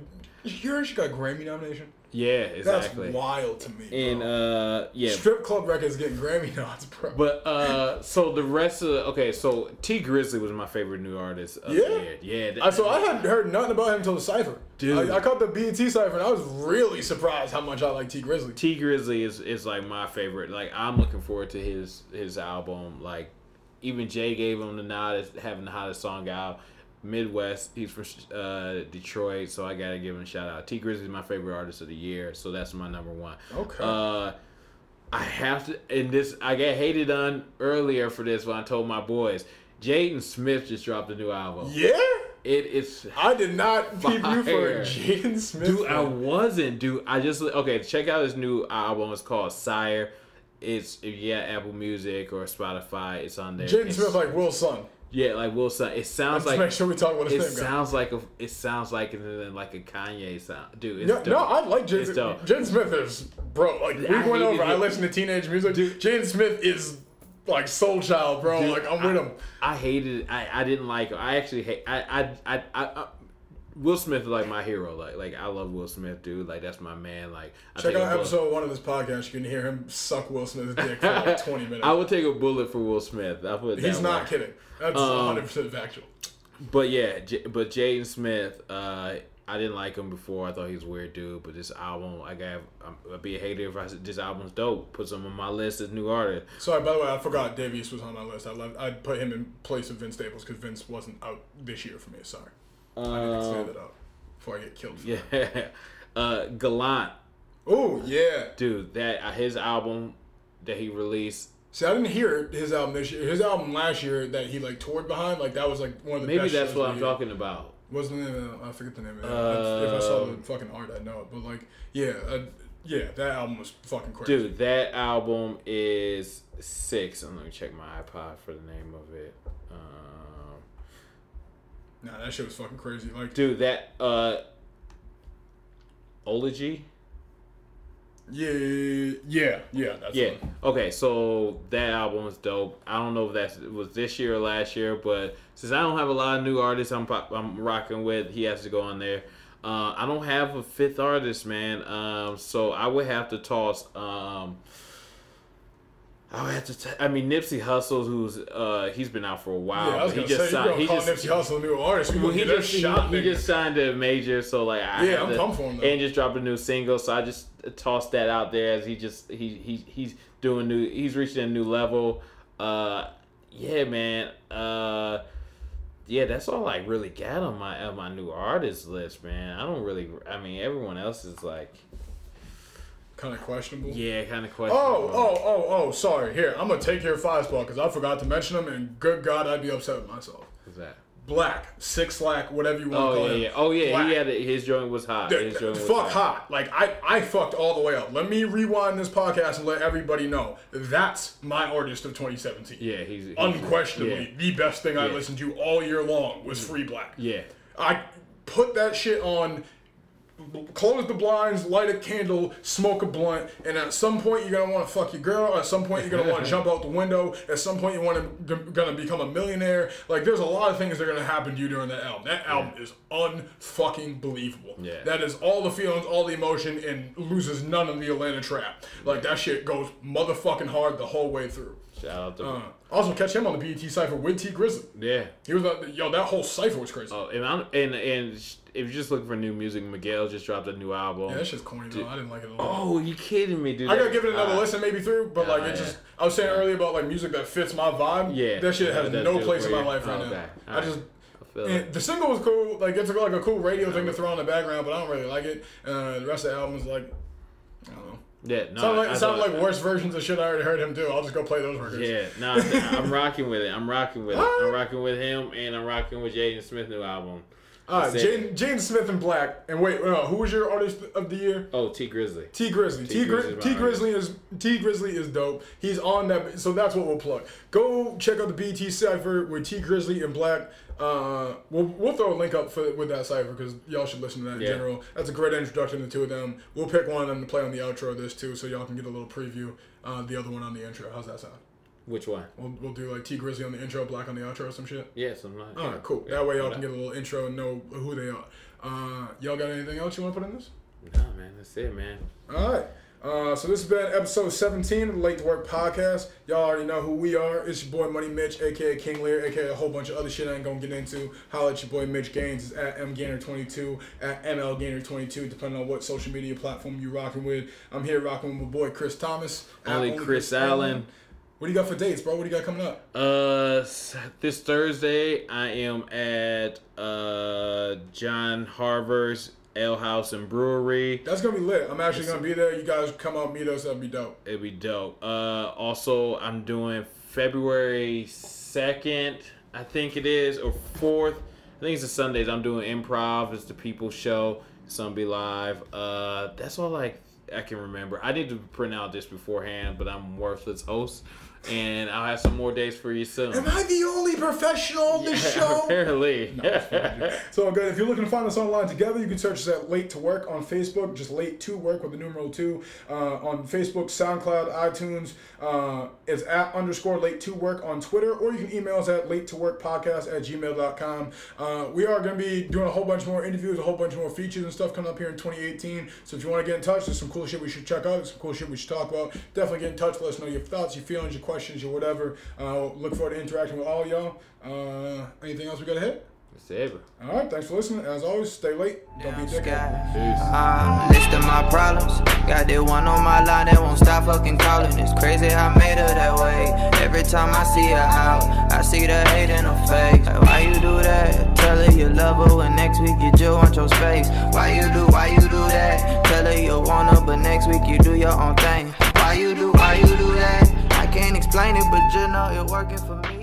you're, she got a Grammy nomination? Yeah, exactly. That's wild to me, bro. And, uh, yeah. Strip Club Records getting Grammy nods, bro. But, uh, so the rest of the, okay, so T Grizzly was my favorite new artist of yeah. the year. Yeah. That, I, so I hadn't heard nothing about him until the Cypher. Dude. I, I caught the B E T Cypher, and I was really surprised how much I like T Grizzly. T Grizzly is, is, like, my favorite. Like, I'm looking forward to his, his album. Like, even Jay gave him the nod as having the hottest song out. Midwest, he's from uh, Detroit, so I gotta give him a shout out. T Grizzly is my favorite artist of the year, so that's my number one. Okay. Uh, I have to, and this I got hated on earlier for this when I told my boys. Jaden Smith just dropped a new album. Yeah. It is. I did not keep you for Jaden Smith. Dude, I wasn't. Dude, I just okay. Check out his new album. It's called Sire. It's yeah, Apple Music or Spotify. It's on there. Jaden Smith like Will's son. Yeah, like Will Son. It sounds like. Make sure we talk about his it name. Sounds like a, it sounds like a, like a Kanye sound, dude. It's no, dope. no, I like Jaden Smith. Jaden Smith is bro. Like we I went over. I listened to teenage music. Jaden Smith is like soul child, bro. Dude, like I'm I, with him. I hated it. I, I didn't like him. I actually hate. I I I. I, I Will Smith is like my hero. Like, like I love Will Smith, dude. Like, that's my man. Like, I check out episode one of this podcast. You can hear him suck Will Smith's dick for like twenty minutes. I would take a bullet for Will Smith. I put He's not way. kidding. That's um, one hundred percent factual. But yeah, J- but Jaden Smith, uh, I didn't like him before. I thought he was a weird dude. But this album, I got, I'd be a hater if I said this album's dope. Put some on my list as new artist. Sorry, by the way, I forgot Dave East was on my list. I love. I put him in place of Vince Staples because Vince wasn't out this year for me. Sorry. Um, I didn't say that up before I get killed for yeah. that. Uh, Gallant. Oh, yeah. Dude, that uh, his album that he released. See, I didn't hear his album this year. His album last year that he, like, toured behind, like, that was, like, one of the Maybe best Maybe that's what I'm year. talking about. What's the name of it? I forget the name of it. Uh, if I saw the fucking art, I'd know it. But, like, yeah, I, yeah, that album was fucking crazy. Dude, that album is six. And let me check my iPod for the name of it. Um. Nah, that shit was fucking crazy. Like, dude, that uh, Ology. Yeah, yeah, yeah. That's yeah. One. Okay, so that album was dope. I don't know if that was this year or last year, but since I don't have a lot of new artists, I'm I'm rocking with. He has to go on there. Uh, I don't have a fifth artist, man. Um, so I would have to toss. Um, I would have to. T- I mean, Nipsey Hussle, who's uh, he's been out for a while. Yeah, I was gonna he just say, signed. You're he call just Nipsey Hussle a new artist. We well, he just he, he just signed a major, so like I yeah, I'm to, come for him. Though. And just dropped a new single, so I just tossed that out there as he just he he he's doing new. He's reaching a new level. Uh, yeah, man. Uh, yeah, that's all I really got on my on my new artist list, man. I don't really. I mean, everyone else is like. Kind of questionable. Yeah, kind of questionable. Oh, oh, oh, oh! Sorry. Here, I'm gonna take your five spot because I forgot to mention them, and good God, I'd be upset with myself. Who's that? black, six slack, whatever you want oh, to call yeah, it. Yeah. Oh yeah, black. He had it. His joint was hot. His joint was fuck hot. hot. Like I, I fucked all the way up. Let me rewind this podcast and let everybody know that's my artist of twenty seventeen. Yeah, he's, he's unquestionably yeah. the best thing I yeah. listened to all year long was Free Black. Yeah, I put that shit on. Close the blinds, light a candle, smoke a blunt, and at some point you're going to want to fuck your girl, at some point you're going to want to jump out the window, at some point you're going to become a millionaire. Like, there's a lot of things that are going to happen to you during that album. That album yeah. is un-fucking believable. Yeah. That is all the feelings, all the emotion, and loses none of the Atlanta trap. Like, that shit goes motherfucking hard the whole way through. Shout out to uh, also catch him on the B E T Cypher with T Grizzly. Yeah. He was like, yo, that whole cypher was crazy. Oh, and I'm, and and if you're just looking for new music, Miguel just dropped a new album. Yeah, that's just corny though. I didn't like it at all. Oh, you kidding me, dude. I gotta give it another uh, listen maybe through, but uh, like it just I was saying yeah. earlier about like music that fits my vibe. Yeah. That shit has that no place in my life right oh, now. I right. just And the single was cool, like it's like a cool radio thing to throw on the background, but I don't really like it. Uh, the rest of the album is like I don't know. Yeah, no. Sound like, I, I sound like worse versions of shit I already heard him do. I'll just go play those records. Yeah, no, nah, I'm rocking with it. I'm rocking with it. I'm rocking with him, and I'm rocking with Jaden Smith's new album. All right, Jaden Jaden Smith and Black. And wait, no, who was your artist of the year? Oh, T Grizzly. T Grizzly. T, T, Gri- T Grizzly is T Grizzly is dope. He's on that, so that's what we'll plug. Go check out the B T Cypher with T Grizzly and Black. Uh, we'll we'll throw a link up for with that cypher because y'all should listen to that in yeah. general. That's a great introduction to the two of them. We'll pick one of them to play on the outro of this too, so y'all can get a little preview. Uh, the other one on the intro. How's that sound? Which one? We'll we'll do like T Grizzly on the intro, Black on the outro, or some shit. Yeah, something like that. All right, cool. Yeah, that way y'all can get a little intro and know who they are. Uh, y'all got anything else you want to put in this? No, man. That's it, man. All right. Uh, so this has been episode seventeen of the Late to Work podcast. Y'all already know who we are. It's your boy Money Mitch, a k a. King Lear, a k a a whole bunch of other shit I ain't gonna get into. Holla at your boy Mitch Gaines. It's at M Gainer twenty-two, at M L Gainer twenty-two, depending on what social media platform you rocking with. I'm here rocking with my boy Chris Thomas. Only Chris, Chris Allen. Allen. What do you got for dates, bro? What do you got coming up? Uh, this Thursday, I am at uh John Harvard's Ale House and Brewery. That's gonna be lit. I'm actually gonna be there. You guys come out, meet us. That'd be dope. It'd be dope. Uh, also, I'm doing February second, I think it is, or fourth. I think it's the Sundays. I'm doing improv. It's the People Show. It's gonna be live. Uh, that's all like I can remember. I need to print out this beforehand, but I'm worthless host. And I'll have some more days for you soon. Am I the only professional on this yeah, show? Apparently. No, so good. If you're looking to find us online together, you can search us at Late to Work on Facebook. Just Late to Work with the numeral two uh, on Facebook, SoundCloud, iTunes. Uh, it's at underscore Late to Work on Twitter, or you can email us at Late to Work Podcast at gmail dot com. Uh, we are going to be doing a whole bunch more interviews, a whole bunch more features and stuff coming up here in twenty eighteen. So if you want to get in touch, there's some cool shit we should check out, some cool shit we should talk about. Definitely get in touch. Let us know your thoughts, your feelings, your questions. Questions or whatever. Uh, look forward to interacting with all y'all. Uh, anything else we gotta hit? That's it. All right, thanks for listening. As always, stay late. Don't be dickhead. I'm listing my problems. Got that one on my line that won't stop fucking calling. It's crazy I made her that way. Every time I see her out, I see the hate in her face. Like, why you do that? Tell her you love her, and next week you just want your space. Why you do? Why you do that? Tell her you want her, but next week you do your own thing. Why you do? Why you do that? Can't explain it, but you know it's working for me.